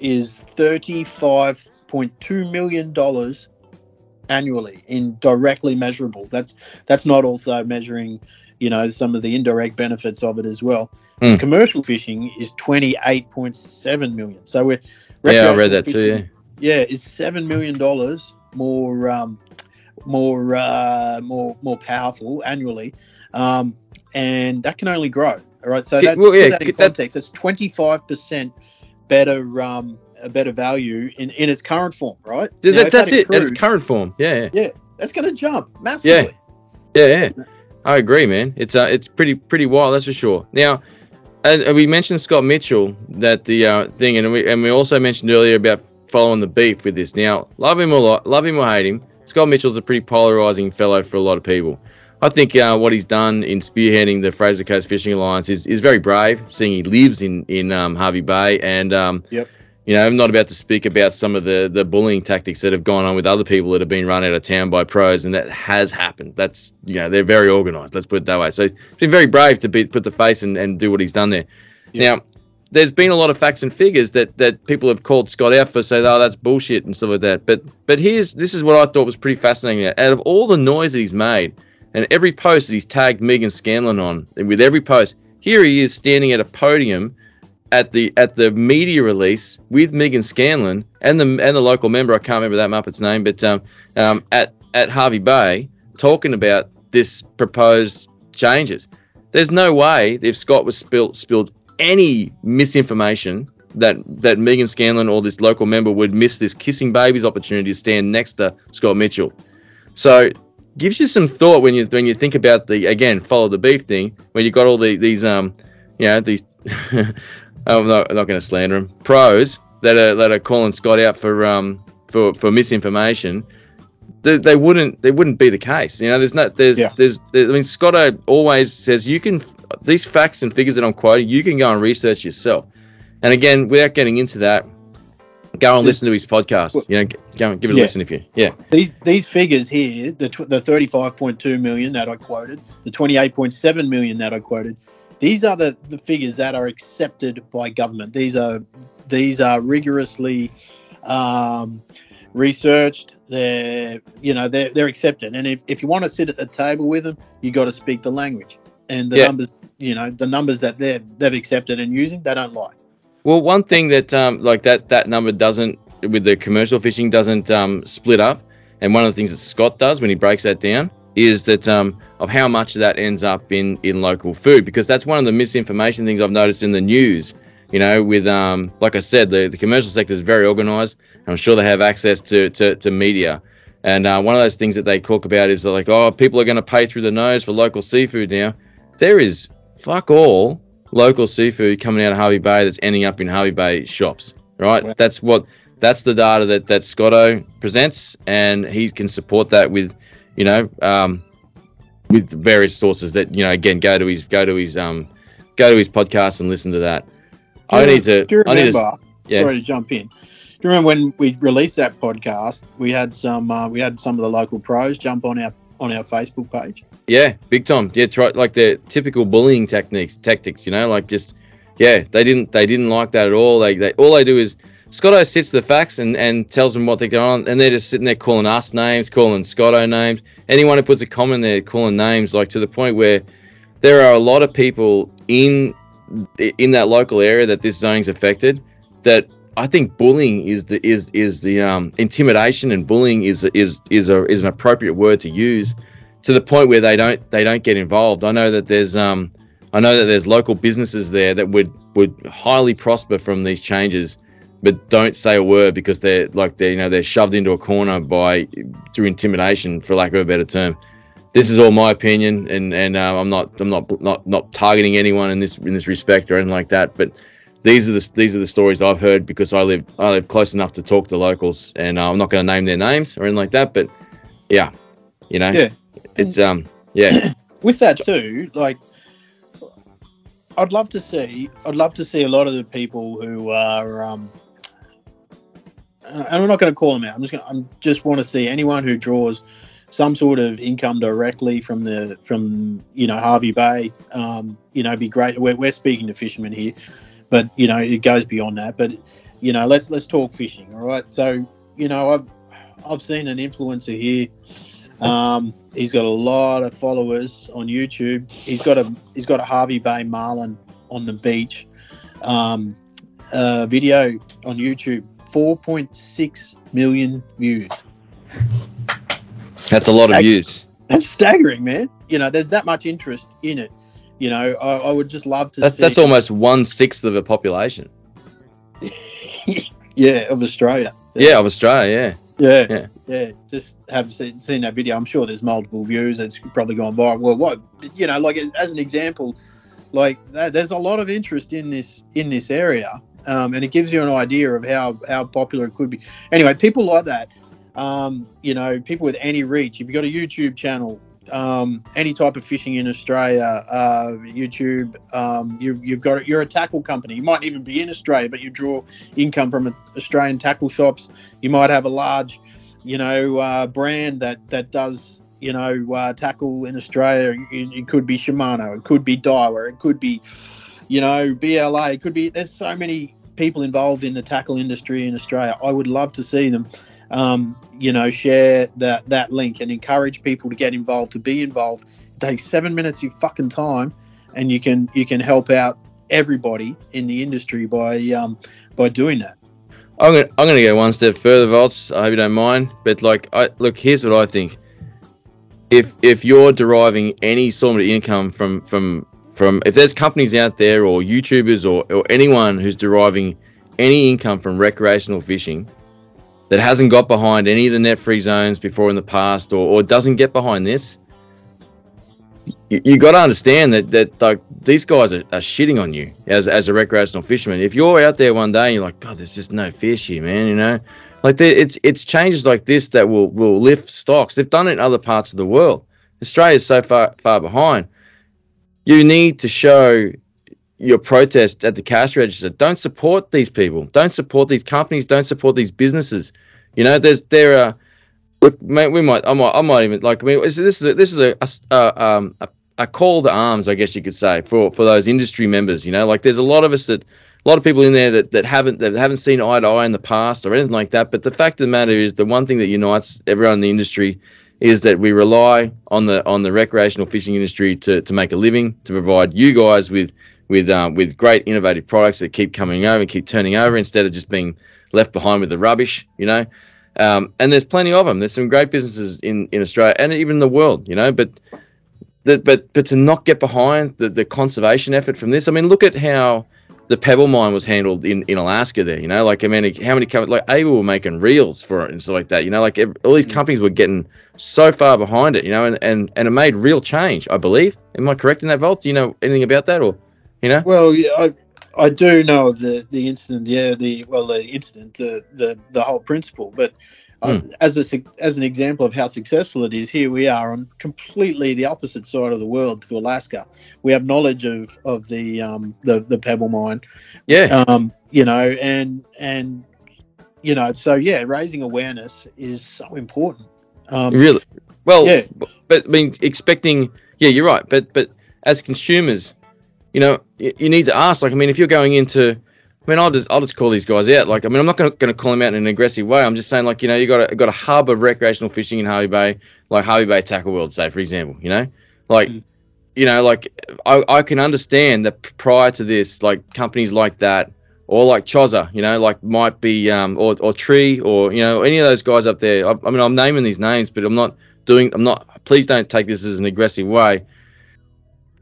is $35.2 million annually in directly measurables. That's not also measuring, you know, some of the indirect benefits of it as well. Mm. Commercial fishing is $28.7 million. So we're I read that fishing, too. Yeah, is $7 million more powerful annually, and that can only grow. All right, so that in context, that's 25% better, a better value in its current form, right? That's its current form. Yeah. That's going to jump massively. Yeah. I agree, man. It's pretty wild, that's for sure. Now, and we mentioned Scott Mitchell, that the thing, and we also mentioned earlier about following the beef with this. Now, love him or hate him, Scott Mitchell's a pretty polarizing fellow for a lot of people. I think what he's done in spearheading the Fraser Coast Fishing Alliance is very brave, seeing he lives in Hervey Bay, and you know, I'm not about to speak about some of the bullying tactics that have gone on with other people that have been run out of town by pros, and that has happened. That's, you know, they're very organised, let's put it that way. So he's been very brave to put the face and do what he's done there. Yep. Now, there's been a lot of facts and figures that people have called Scott out for, saying, oh, that's bullshit and stuff like that. But this is what I thought was pretty fascinating. Out of all the noise that he's made, and every post that he's tagged Megan Scanlon on, and with every post, here he is standing at a podium at the media release with Megan Scanlon and the local member, I can't remember that muppet's name, but at Hervey Bay, talking about this proposed changes. There's no way, if Scott was spilled any misinformation, that Megan Scanlon or this local member would miss this kissing babies opportunity to stand next to Scott Mitchell. So, gives you some thought when you think about the, again, follow the beef thing, when you've got all these I'm not going to slander them, pros that are calling Scott out for misinformation. They wouldn't be the case. You know, I mean, Scott always says these facts and figures that I'm quoting, you can go and research yourself. And again, without getting into that, go and listen to his podcast. Well, you know, go and give it a listen if you. Yeah. These figures here, the 35.2 million that I quoted, the 28.7 million that I quoted, these are the figures that are accepted by government. These are rigorously researched. They're accepted. And if you want to sit at the table with them, you got to speak the language. And the numbers, you know, the numbers that they've accepted and using, they don't lie. Well, one thing that that number doesn't, with the commercial fishing, doesn't split up, and one of the things that Scott does when he breaks that down is that of how much of that ends up in local food, because that's one of the misinformation things I've noticed in the news. You know, with like I said, the commercial sector is very organised, and I'm sure they have access to media. And one of those things that they talk about is like, oh, people are going to pay through the nose for local seafood now. There is fuck all local seafood coming out of Hervey Bay that's ending up in Hervey Bay shops, right? Wow. That's the data that Scotto presents, and he can support that with, you know, with various sources that, you know, again, go to his podcast and listen to that. Sorry to jump in. Do you remember when we released that podcast? We had some of the local pros jump on our Facebook page. Yeah, big time. Yeah, try like the typical bullying tactics, you know, like just, yeah, they didn't like that at all. They all they do is Scotto sits the facts and tells them what they're going on, and they're just sitting there calling us names, calling Scotto names. Anyone who puts a comment there, calling names, like to the point where there are a lot of people in that local area that this zoning's affected, that I think bullying is the intimidation, and bullying is an appropriate word to use, to the point where they don't get involved. I know that there's I know that there's local businesses there that would highly prosper from these changes, but don't say a word because they're shoved into a corner through intimidation, for lack of a better term. This is all my opinion, and I'm not targeting anyone in this respect or anything like that. But these are the stories I've heard because I live close enough to talk to locals, and I'm not going to name their names or anything like that. But yeah, it's yeah. With that too, like, I'd love to see a lot of the people who are and I'm not going to call them out. I just want to see anyone who draws some sort of income directly from Hervey Bay, be great. We're speaking to fishermen here, but it goes beyond that. But let's talk fishing, all right? So I've seen an influencer here. He's got a lot of followers on YouTube. He's got a Hervey Bay Marlin on the beach video on YouTube. 4.6 million views. That's a lot of views. That's staggering, man. There's that much interest in it. I would just love to see. That's almost 1/6 of the population. Yeah, of Australia. Yeah, of Australia, yeah. Yeah. Yeah, just have seen that video. I'm sure there's multiple views. It's probably gone viral worldwide. But, as an example, there's a lot of interest in this area, and it gives you an idea of how popular it could be. Anyway, people like that, people with any reach. If you've got a YouTube channel, any type of fishing in Australia, YouTube, you're a tackle company. You might even be in Australia, but you draw income from Australian tackle shops. You might have a large brand that does, tackle in Australia. It could be Shimano, it could be Daiwa, it could be, BLA, it could be, there's so many people involved in the tackle industry in Australia. I would love to see them, share that link and encourage people to get involved, to be involved. It takes 7 minutes of your fucking time, and you can help out everybody in the industry by doing that. I'm going to go one step further, Volts. I hope you don't mind, but here's what I think. If you're deriving any sort of income from if there's companies out there or YouTubers or anyone who's deriving any income from recreational fishing that hasn't got behind any of the net free zones before in the past or doesn't get behind this, you got to understand that these guys are shitting on you as a recreational fisherman. If you're out there one day and you're like, God, there's just no fish here, man, it's changes like this that will lift stocks. They've done it in other parts of the world. Australia's so far behind. You need to show your protest at the cash register. Don't support these people. Don't support these companies. Don't support these businesses. Look, mate, this is a call to arms, I guess you could say, for those industry members. There's a lot of people in there that haven't seen eye to eye in the past or anything like that. But the fact of the matter is, the one thing that unites everyone in the industry is that we rely on the recreational fishing industry to make a living, to provide you guys with great innovative products that keep coming over and keep turning over instead of just being left behind with the rubbish. And there's plenty of them. There's some great businesses in Australia and even the world, but to not get behind the conservation effort from this. I mean, look at how the Pebble Mine was handled in Alaska there, how many companies, Able were making reels for it and stuff like that, all these companies were getting so far behind it, and it made real change, I believe. Am I correct in that, Volt? Do you know anything about that ? Well, yeah, I do know of the incident, the whole principle, but as an example of how successful it is, here we are on completely the opposite side of the world to Alaska. We have knowledge of the Pebble Mine, raising awareness is so important. Really, well, yeah, but I mean, expecting, yeah, you're right, but as consumers, you need to ask. If you're going into, I'll just call these guys out. I'm not going to call them out in an aggressive way. I'm just saying, you got a hub of recreational fishing in Hervey Bay, like Hervey Bay Tackle World, say, for example. I can understand that prior to this, companies like that, or Choza, might be, or Tree, or any of those guys up there. I'm naming these names, but I'm not. Please don't take this as an aggressive way.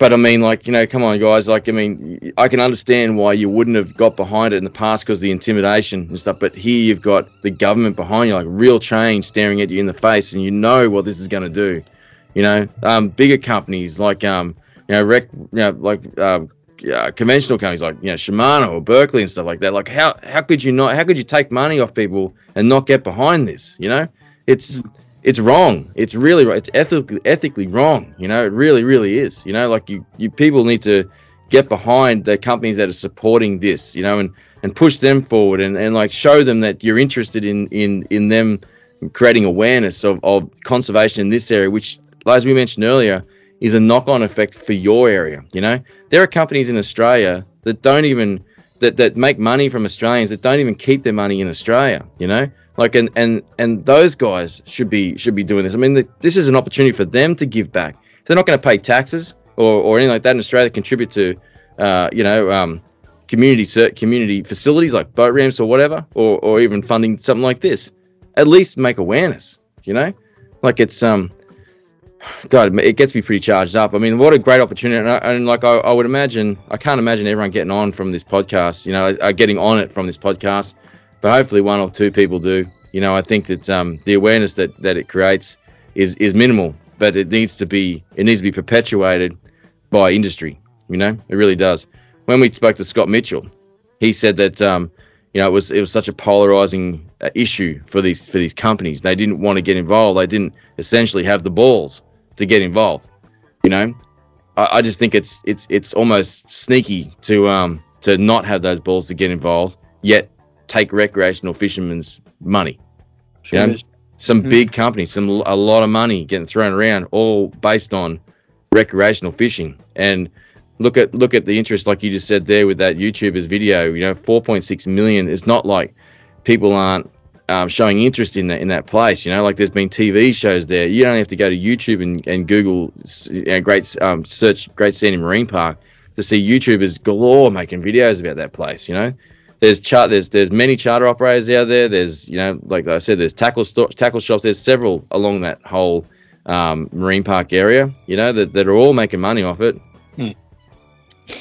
But I mean, like, you know, come on, guys. Like, I mean, I can understand why you wouldn't have got behind it in the past because of the intimidation and stuff. But here you've got the government behind you, like real change staring at you in the face, and you know what this is going to do. You know, bigger companies like, you know, conventional companies like, you know, Shimano or Berkeley and stuff like that. Like, how could you not? How could you take money off people and not get behind this? You know, it's wrong. It's really right. It's ethically wrong. You know, it really, really is. You know, like you people need to get behind the companies that are supporting this, you know, and push them forward and like show them that you're interested in them creating awareness of conservation in this area, which, as we mentioned earlier, is a knock-on effect for your area. You know, there are companies in Australia that don't even, that make money from Australians that don't even keep their money in Australia, you know? Like, and those guys should be doing this. I mean, this is an opportunity for them to give back. If they're not going to pay taxes or anything like that in Australia, contribute to, you know, community facilities like boat ramps or whatever, or even funding something like this. At least make awareness, you know? Like it's, God, it gets me pretty charged up. I mean, what a great opportunity. And like I would imagine, I can't imagine everyone getting on from this podcast, you know, getting on it from this podcast. But hopefully one or two people do. You know, I think that the awareness that it creates is minimal, but it needs to be perpetuated by industry. You know, it really does. When we spoke to Scott Mitchell, he said that you know, it was such a polarizing issue for these companies. They didn't want to get involved. They didn't essentially have the balls to get involved. You know, I just think it's almost sneaky to not have those balls to get involved yet. Take recreational fishermen's money. Sure. You know, some big companies, a lot of money getting thrown around, all based on recreational fishing. And look at the interest, like you just said there with that YouTuber's video. You know, 4.6 million. It's not like people aren't showing interest in that place. You know, like there's been TV shows there. You don't have to go to YouTube and Google, you know, search Great Sandy Marine Park to see YouTubers galore making videos about that place. You know. There's many charter operators out there. There's, you know, like I said, there's tackle shops. There's several along that whole marine park area, you know, that are all making money off it. You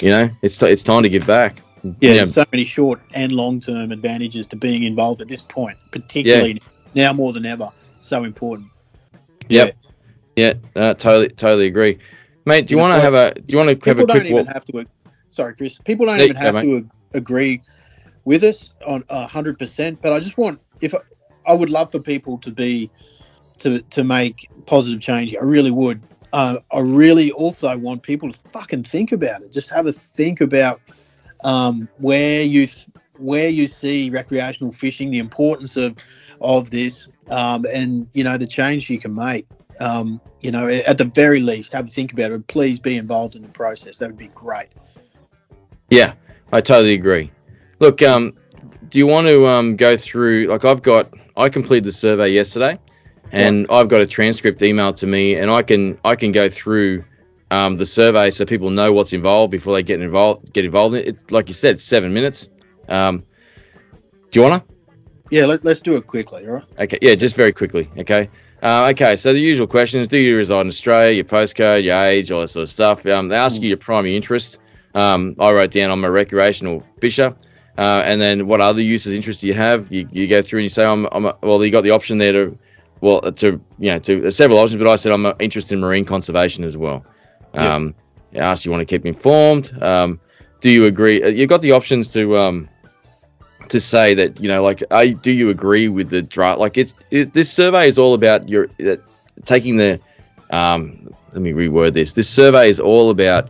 know, it's time to give back. Yeah, there's so many short and long-term advantages to being involved at this point, particularly now more than ever. So important. Yep. Yeah. Totally agree, mate. Do you want to have a? Do you want to have a quick? People don't even have to. Sorry, Chris. People don't even have to agree with us on 100%, but I just want, if I would love for people to be to make positive change. I really would. I really also want people to fucking think about it. Just have a think about where you see recreational fishing, the importance of this, and you know the change you can make. You know, at the very least, have a think about it. Please be involved in the process. That would be great. Yeah, I totally agree. Look, do you want to go through, like I completed the survey yesterday and I've got a transcript emailed to me and I can go through the survey so people know what's involved before they get involved in it. It's, like you said, 7 minutes. Do you want to? Yeah, let's do it quickly, all right? Okay, yeah, just very quickly, okay? Okay, so the usual questions, do you reside in Australia, your postcode, your age, all that sort of stuff. They ask you your primary interest. I wrote down I'm a recreational fisher. And then what other uses, interests do you have? You go through and you say, you got the option there to several options, but I said I'm interested in marine conservation as well. I asked you want to keep informed. Do you agree? You got the options to say that, you know, like, do you agree with the draft? Like this survey is all about your taking the, let me reword this. This survey is all about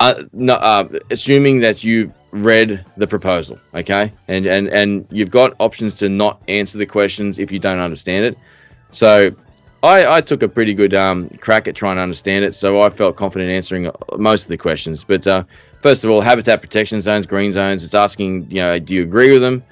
assuming that you read the proposal, okay, and you've got options to not answer the questions if you don't understand it. So I took a pretty good crack at trying to understand it, so I felt confident answering most of the questions. But first of all, habitat protection zones, green zones, it's asking, you know, do you agree with them?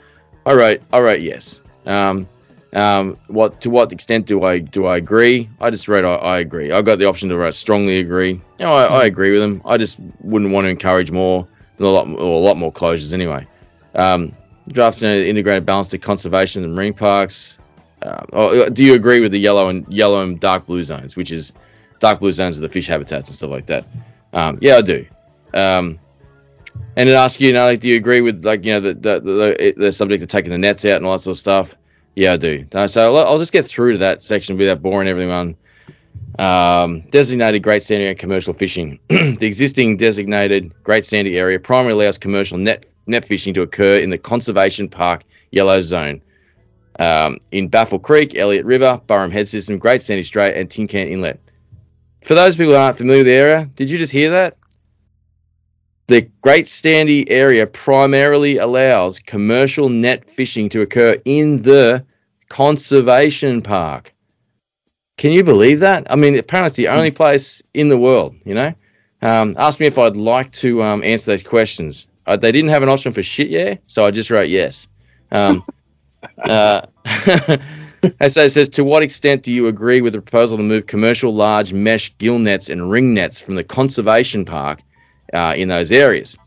I wrote yes. What to what extent do I agree? I just wrote I agree. I got the option to write strongly agree. You know, I agree with them. I just wouldn't want to encourage more. A lot more closures anyway. Drafting an integrated balance to conservation and marine parks. Do you agree with the yellow and dark blue zones, which is dark blue zones are the fish habitats and stuff like that. Yeah, I do. And it asks you, like, do you agree with, like, the subject of taking the nets out and all that sort of stuff? Yeah, I do. So I'll just get through to that section without boring everyone. Designated Great Sandy and commercial fishing. The existing designated Great Sandy area primarily allows commercial net fishing to occur in the Conservation Park Yellow Zone. In Baffle Creek, Elliott River, Burrum Head System, Great Sandy Strait, and Tin Can Inlet. For those people who aren't familiar with the area, did you just hear that? The Great Sandy area primarily allows commercial net fishing to occur in the Conservation Park. Can you believe that? I mean, apparently it's the only place in the world, you know? Asked me if I'd like to answer those questions. They didn't have an option for shit, yeah, so I just wrote yes. So it says, to what extent do you agree with the proposal to move commercial large mesh gill nets and ring nets from the Conservation Park in those areas?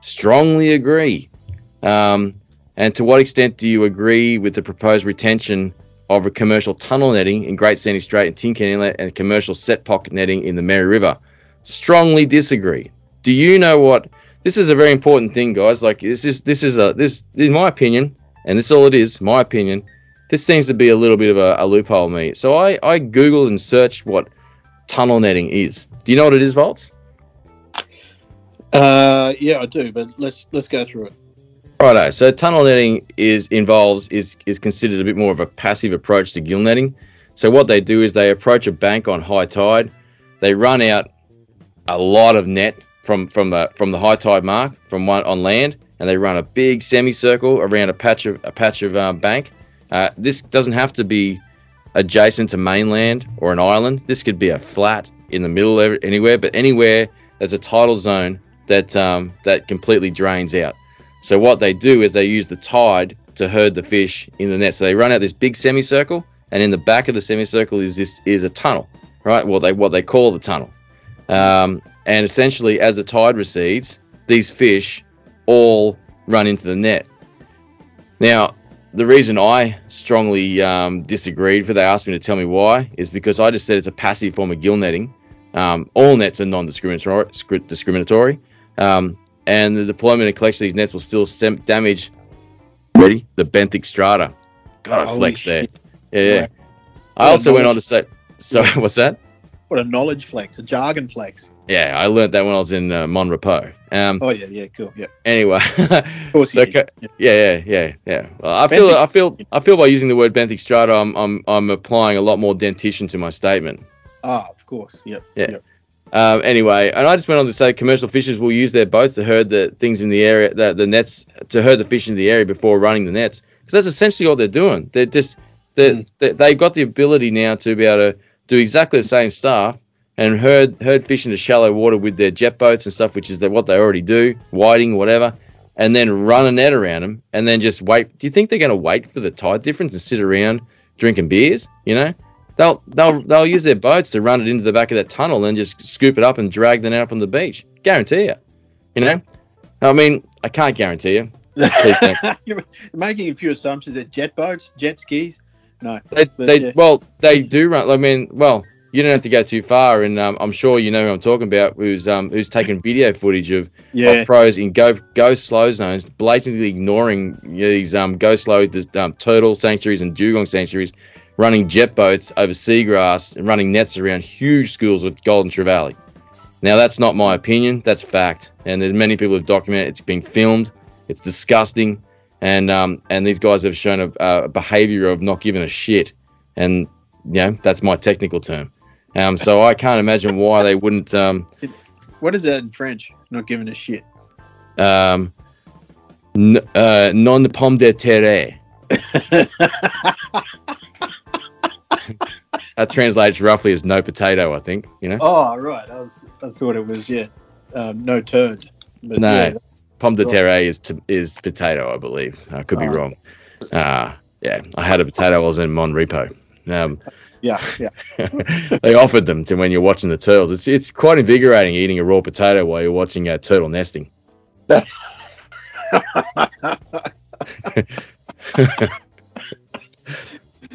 Strongly agree. And to what extent do you agree with the proposed retention of a commercial tunnel netting in Great Sandy Strait and Tin Can Inlet and commercial set pocket netting in the Mary River? Strongly disagree. Do you know what? This is a very important thing, guys. Like, this is in my opinion, and this is all it is, my opinion. This seems to be a little bit of a loophole to me. So I Googled and searched what tunnel netting is. Do you know what it is, Volts? Yeah, I do, but let's go through it. Righto. So tunnel netting is considered a bit more of a passive approach to gill netting. So what they do is they approach a bank on high tide. They run out a lot of net from the high tide mark from one on land, and they run a big semicircle around a patch of bank. This doesn't have to be adjacent to mainland or an island. This could be a flat in the middle anywhere, but anywhere there's a tidal zone that completely drains out. So what they do is they use the tide to herd the fish in the net. So they run out this big semicircle, and in the back of the semicircle is a tunnel, right? Well, what they call the tunnel. And essentially, as the tide recedes, these fish all run into the net. Now, the reason I strongly disagreed for they asked me to tell me why is because I just said it's a passive form of gill netting. All nets are non-discriminatory. And the deployment and collection of these nets will still damage the benthic strata. God, I flexed there. Yeah. Right. I also went on to say, sorry, what's that? What a knowledge flex, a jargon flex. Yeah, I learned that when I was in Mon Repos. Cool. Yeah. Anyway. Of course you did. Yeah. Well, I feel by using the word benthic strata, I'm applying a lot more dentition to my statement. Ah, of course. Yep. Yeah. Yep. Anyway, and I just went on to say commercial fishers will use their boats to herd the things in the area, the nets, to herd the fish in the area before running the nets. Because that's essentially all they're doing. They've got the ability now to be able to do exactly the same stuff and herd fish into shallow water with their jet boats and stuff, which is what they already do, whiting, whatever, and then run a net around them and then just wait. Do you think they're going to wait for the tide difference and sit around drinking beers, you know? They'll use their boats to run it into the back of that tunnel and just scoop it up and drag the net up on the beach. Guarantee you. You know? I mean, I can't guarantee you. You're making a few assumptions that jet boats, jet skis. No. They do run. I mean, well, you don't have to go too far, and I'm sure you know who I'm talking about, who's taking video footage of pros in go slow zones, blatantly ignoring these go slow turtle sanctuaries and dugong sanctuaries, running jet boats over seagrass and running nets around huge schools of Golden Trevally. Now, that's not my opinion. That's fact. And there's many people who've documented it. It's being filmed. It's disgusting. And these guys have shown a behavior of not giving a shit. And, that's my technical term. So I can't imagine why they wouldn't... What is that in French? Not giving a shit. Non pomme de terre. That translates roughly as no potato, I think, you know? Oh, right. I thought it was, no turd. But no, pomme de terre is potato, I believe. I could be wrong. I had a potato while I was in Mon Repos. Yeah. They offered them to when you're watching the turtles. It's quite invigorating eating a raw potato while you're watching turtle nesting.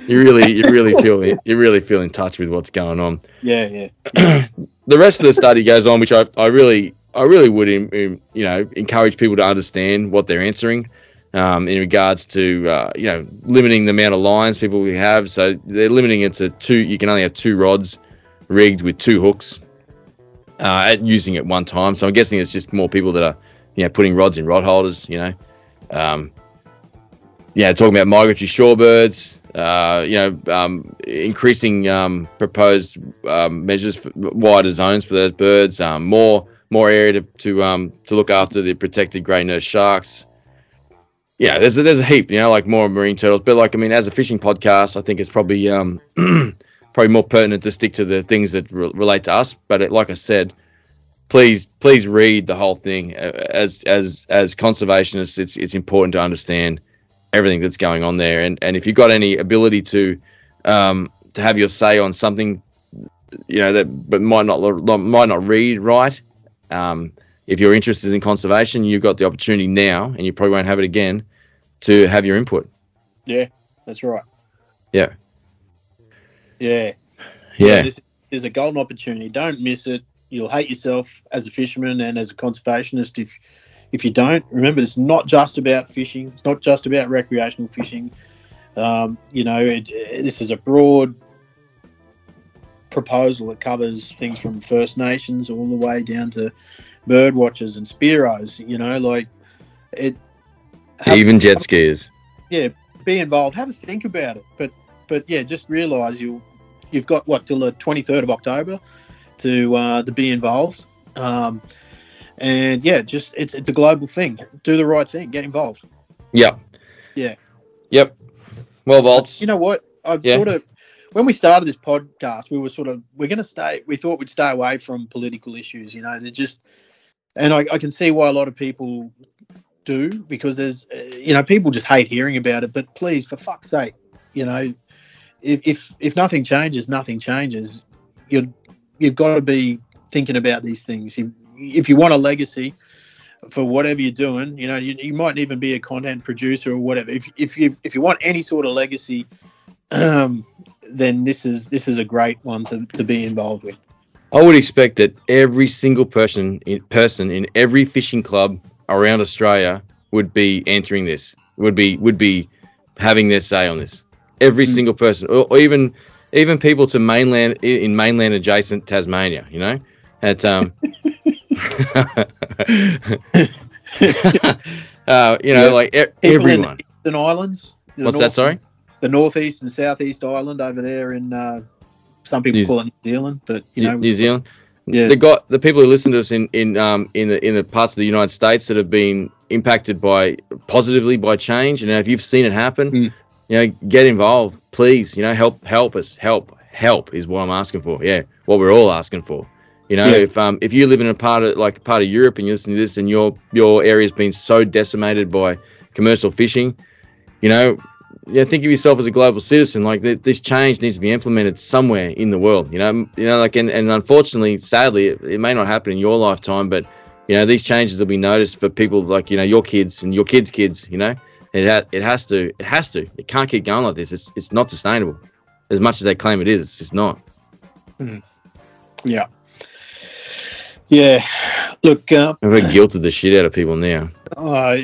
You really feel in touch with what's going on. Yeah, yeah. The rest of the study goes on, which I really would encourage people to understand what they're answering in regards to limiting the amount of lines people we have. So they're limiting it to two. You can only have two rods rigged with two hooks using at one time. So I'm guessing it's just more people that are putting rods in rod holders. Talking about migratory shorebirds. Increasing proposed measures for wider zones for those birds, more area to look after the protected grey nurse sharks. Yeah, there's a heap, more marine turtles. But as a fishing podcast, I think it's probably probably more pertinent to stick to the things that relate to us. But like I said, please read the whole thing. As conservationists, it's important to understand everything that's going on there, and if you've got any ability to have your say on something, that but might not read right, if your interest is in conservation, you've got the opportunity now, and you probably won't have it again, to have your input. Yeah, that's right. Yeah. This is a golden opportunity. Don't miss it. You'll hate yourself as a fisherman and as a conservationist if you don't. Remember, it's not just about fishing. It's not just about recreational fishing. This is a broad proposal that covers things from First Nations all the way down to bird watchers and spearos. Even jet skiers. Yeah, be involved. Have a think about it. But just realise you've got till the 23rd of October to be involved. It's a global thing. Do the right thing. Get involved. Yeah. Yeah. Yep. Well, Volts. You know what? When we started this podcast, we were we thought we'd stay away from political issues. They're just, and I can see why a lot of people do, because there's, people just hate hearing about it. But please, for fuck's sake, if nothing changes, nothing changes. You've got to be thinking about these things. If you want a legacy for whatever you're doing, you might even be a content producer or whatever. If you want any sort of legacy, then this is a great one to be involved with. I would expect that every single person in every fishing club around Australia would be answering this, would be having their say on this. Every single person, or even people to mainland adjacent Tasmania, at everyone. In the islands. The northeast and southeast island over there in some people call it New Zealand, but New Zealand. Yeah, they got the people who listen to us in the parts of the United States that have been impacted positively by change. If you've seen it happen, get involved, please. Help us. Help is what I'm asking for. Yeah, what we're all asking for. If you live in a part of Europe and you listen to this and your area's been so decimated by commercial fishing, think of yourself as a global citizen. This change needs to be implemented somewhere in the world. And unfortunately, sadly, it may not happen in your lifetime, but these changes will be noticed for people your kids and your kids' kids. It has to. It can't keep going like this. It's not sustainable. As much as they claim it is, it's just not. Mm. Yeah. Yeah, look. I've guilted the shit out of people now. I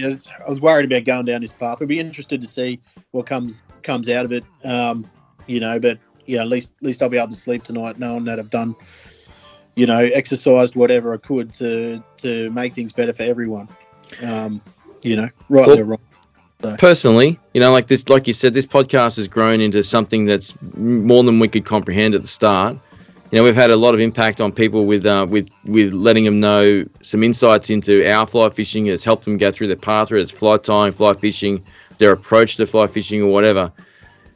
was worried about going down this path. I'd be interested to see what comes out of it. But at least I'll be able to sleep tonight knowing that I've done, exercised whatever I could to make things better for everyone. Rightly or wrong. So. Personally, this, like you said, this podcast has grown into something that's more than we could comprehend at the start. We've had a lot of impact on people with letting them know some insights into our fly fishing. It's helped them go through their path, whether it's fly tying, fly fishing, their approach to fly fishing or whatever.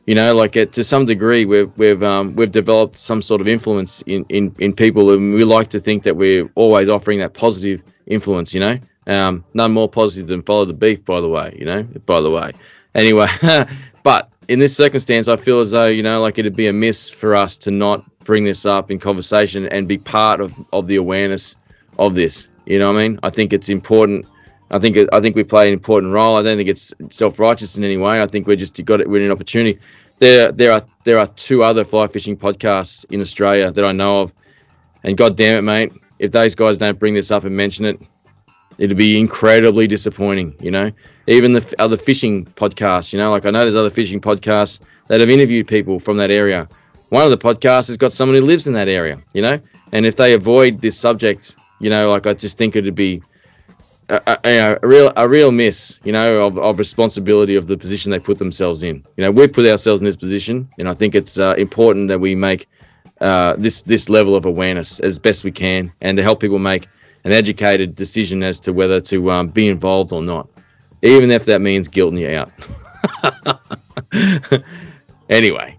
To some degree, we've developed some sort of influence in people, and we like to think that we're always offering that positive influence. None more positive than Follow the Beef, by the way. Anyway, but in this circumstance, I feel as though it'd be amiss for us to not bring this up in conversation and be part of the awareness of this. I think it's important. I think we play an important role. I don't think it's self-righteous in any way. I think we're in an opportunity. There are two other fly fishing podcasts in Australia that I know of, and God damn it, mate, if those guys don't bring this up and mention it, it'd be incredibly disappointing, you know. Even the other fishing podcasts, you know, like I know there's other fishing podcasts that have interviewed people from that area. One of the podcasts has got someone who lives in that area, you know, and if they avoid this subject, you know, like I just think it'd be a real miss, you know, of responsibility of the position they put themselves in. You know, we put ourselves in this position, and I think it's important that we make this level of awareness as best we can, and to help people make an educated decision as to whether to be involved or not, even if that means guilting you out. Anyway,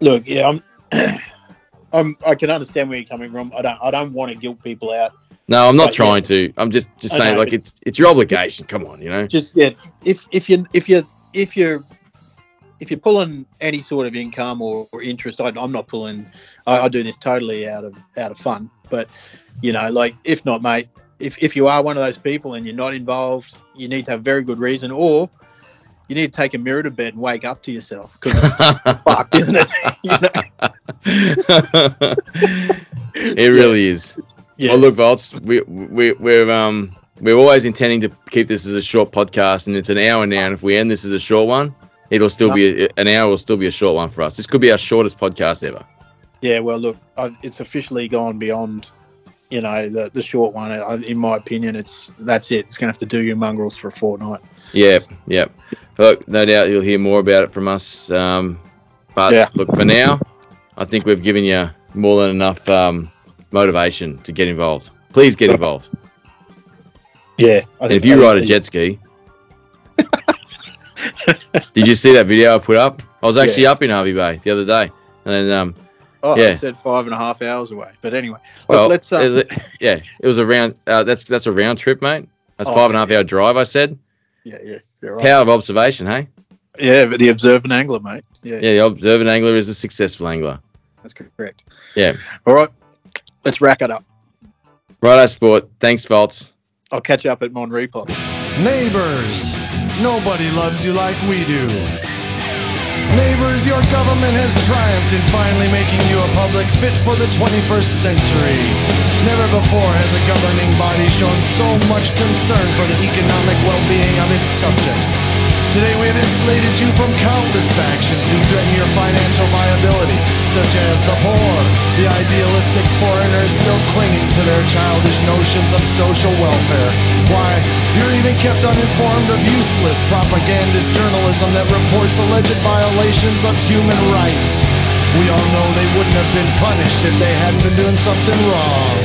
look, yeah, I can understand where you're coming from. I don't want to guilt people out. No, I'm not trying to. I'm just saying, know, like it's your obligation. Come on, you know. Just yeah, if you're pulling any sort of income or interest, I'm not pulling. I do this totally out of fun. But you know, like if not, mate, if you are one of those people and you're not involved, you need to have very good reason, or you need to take a mirror to bed and wake up to yourself, because it's fucked, isn't it? You know? It really is. Yeah. Well, look, Volts, we're always intending to keep this as a short podcast, and it's an hour now. And if we end this as a short one, it'll still be an hour. Will still be a short one for us. This could be our shortest podcast ever. Yeah. Well, look, it's officially gone beyond, you know, the short one. In my opinion, that's it. It's gonna have to do you mongrels for a fortnight. Yeah. Yeah. Look, no doubt you'll hear more about it from us. But yeah. Look, for now, I think we've given you more than enough motivation to get involved. Please get involved. Yeah. And if you ride a jet ski, did you see that video I put up? I was actually up in Hervey Bay the other day, and then I said 5.5 hours away. But anyway, well, look, let's it was a round. That's a round trip, mate. That's 5.5 hour drive. I said. Yeah. You're right. Power of observation, hey. Yeah, but the observant angler, mate. Yeah. The observant angler is a successful angler. That's correct. Yeah. All right. Let's rack it up. Righto, sport. Thanks, Volts. I'll catch you up at Mon Repos. Neighbours, nobody loves you like we do. Neighbours, your government has triumphed in finally making you a public fit for the 21st century. Never before has a governing body shown so much concern for the economic well-being of its subjects. Today we have insulated you from countless factions who threaten your financial viability, such as the poor, the idealistic foreigners still clinging to their childish notions of social welfare. Why, you're even kept uninformed of useless propagandist journalism that reports alleged violations of human rights. We all know they wouldn't have been punished if they hadn't been doing something wrong.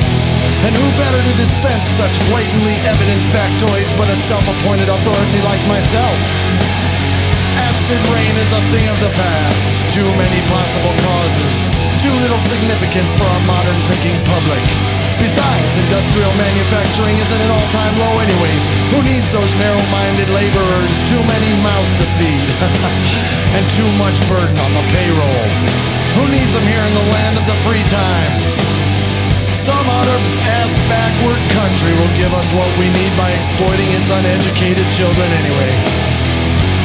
And who better to dispense such blatantly evident factoids but a self-appointed authority like myself? Acid rain is a thing of the past. Too many possible causes. Too little significance for our modern thinking public. Besides, industrial manufacturing is at an all-time low anyways. Who needs those narrow-minded laborers? Too many mouths to feed. And too much burden on the payroll. Who needs them here in the land of the free time? Some other ass-backward country will give us what we need by exploiting its uneducated children anyway.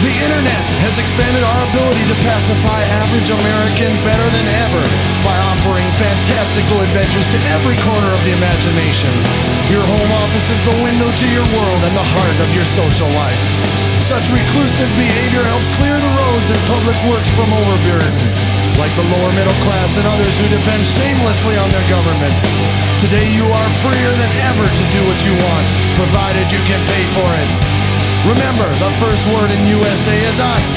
The internet has expanded our ability to pacify average Americans better than ever by offering fantastical adventures to every corner of the imagination. Your home office is the window to your world and the heart of your social life. Such reclusive behavior helps clear the roads and public works from overburden, like the lower middle class and others who depend shamelessly on their government. Today you are freer than ever to do what you want, provided you can pay for it. Remember, the first word in USA is us.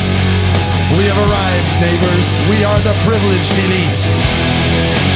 We have arrived, neighbors. We are the privileged elite.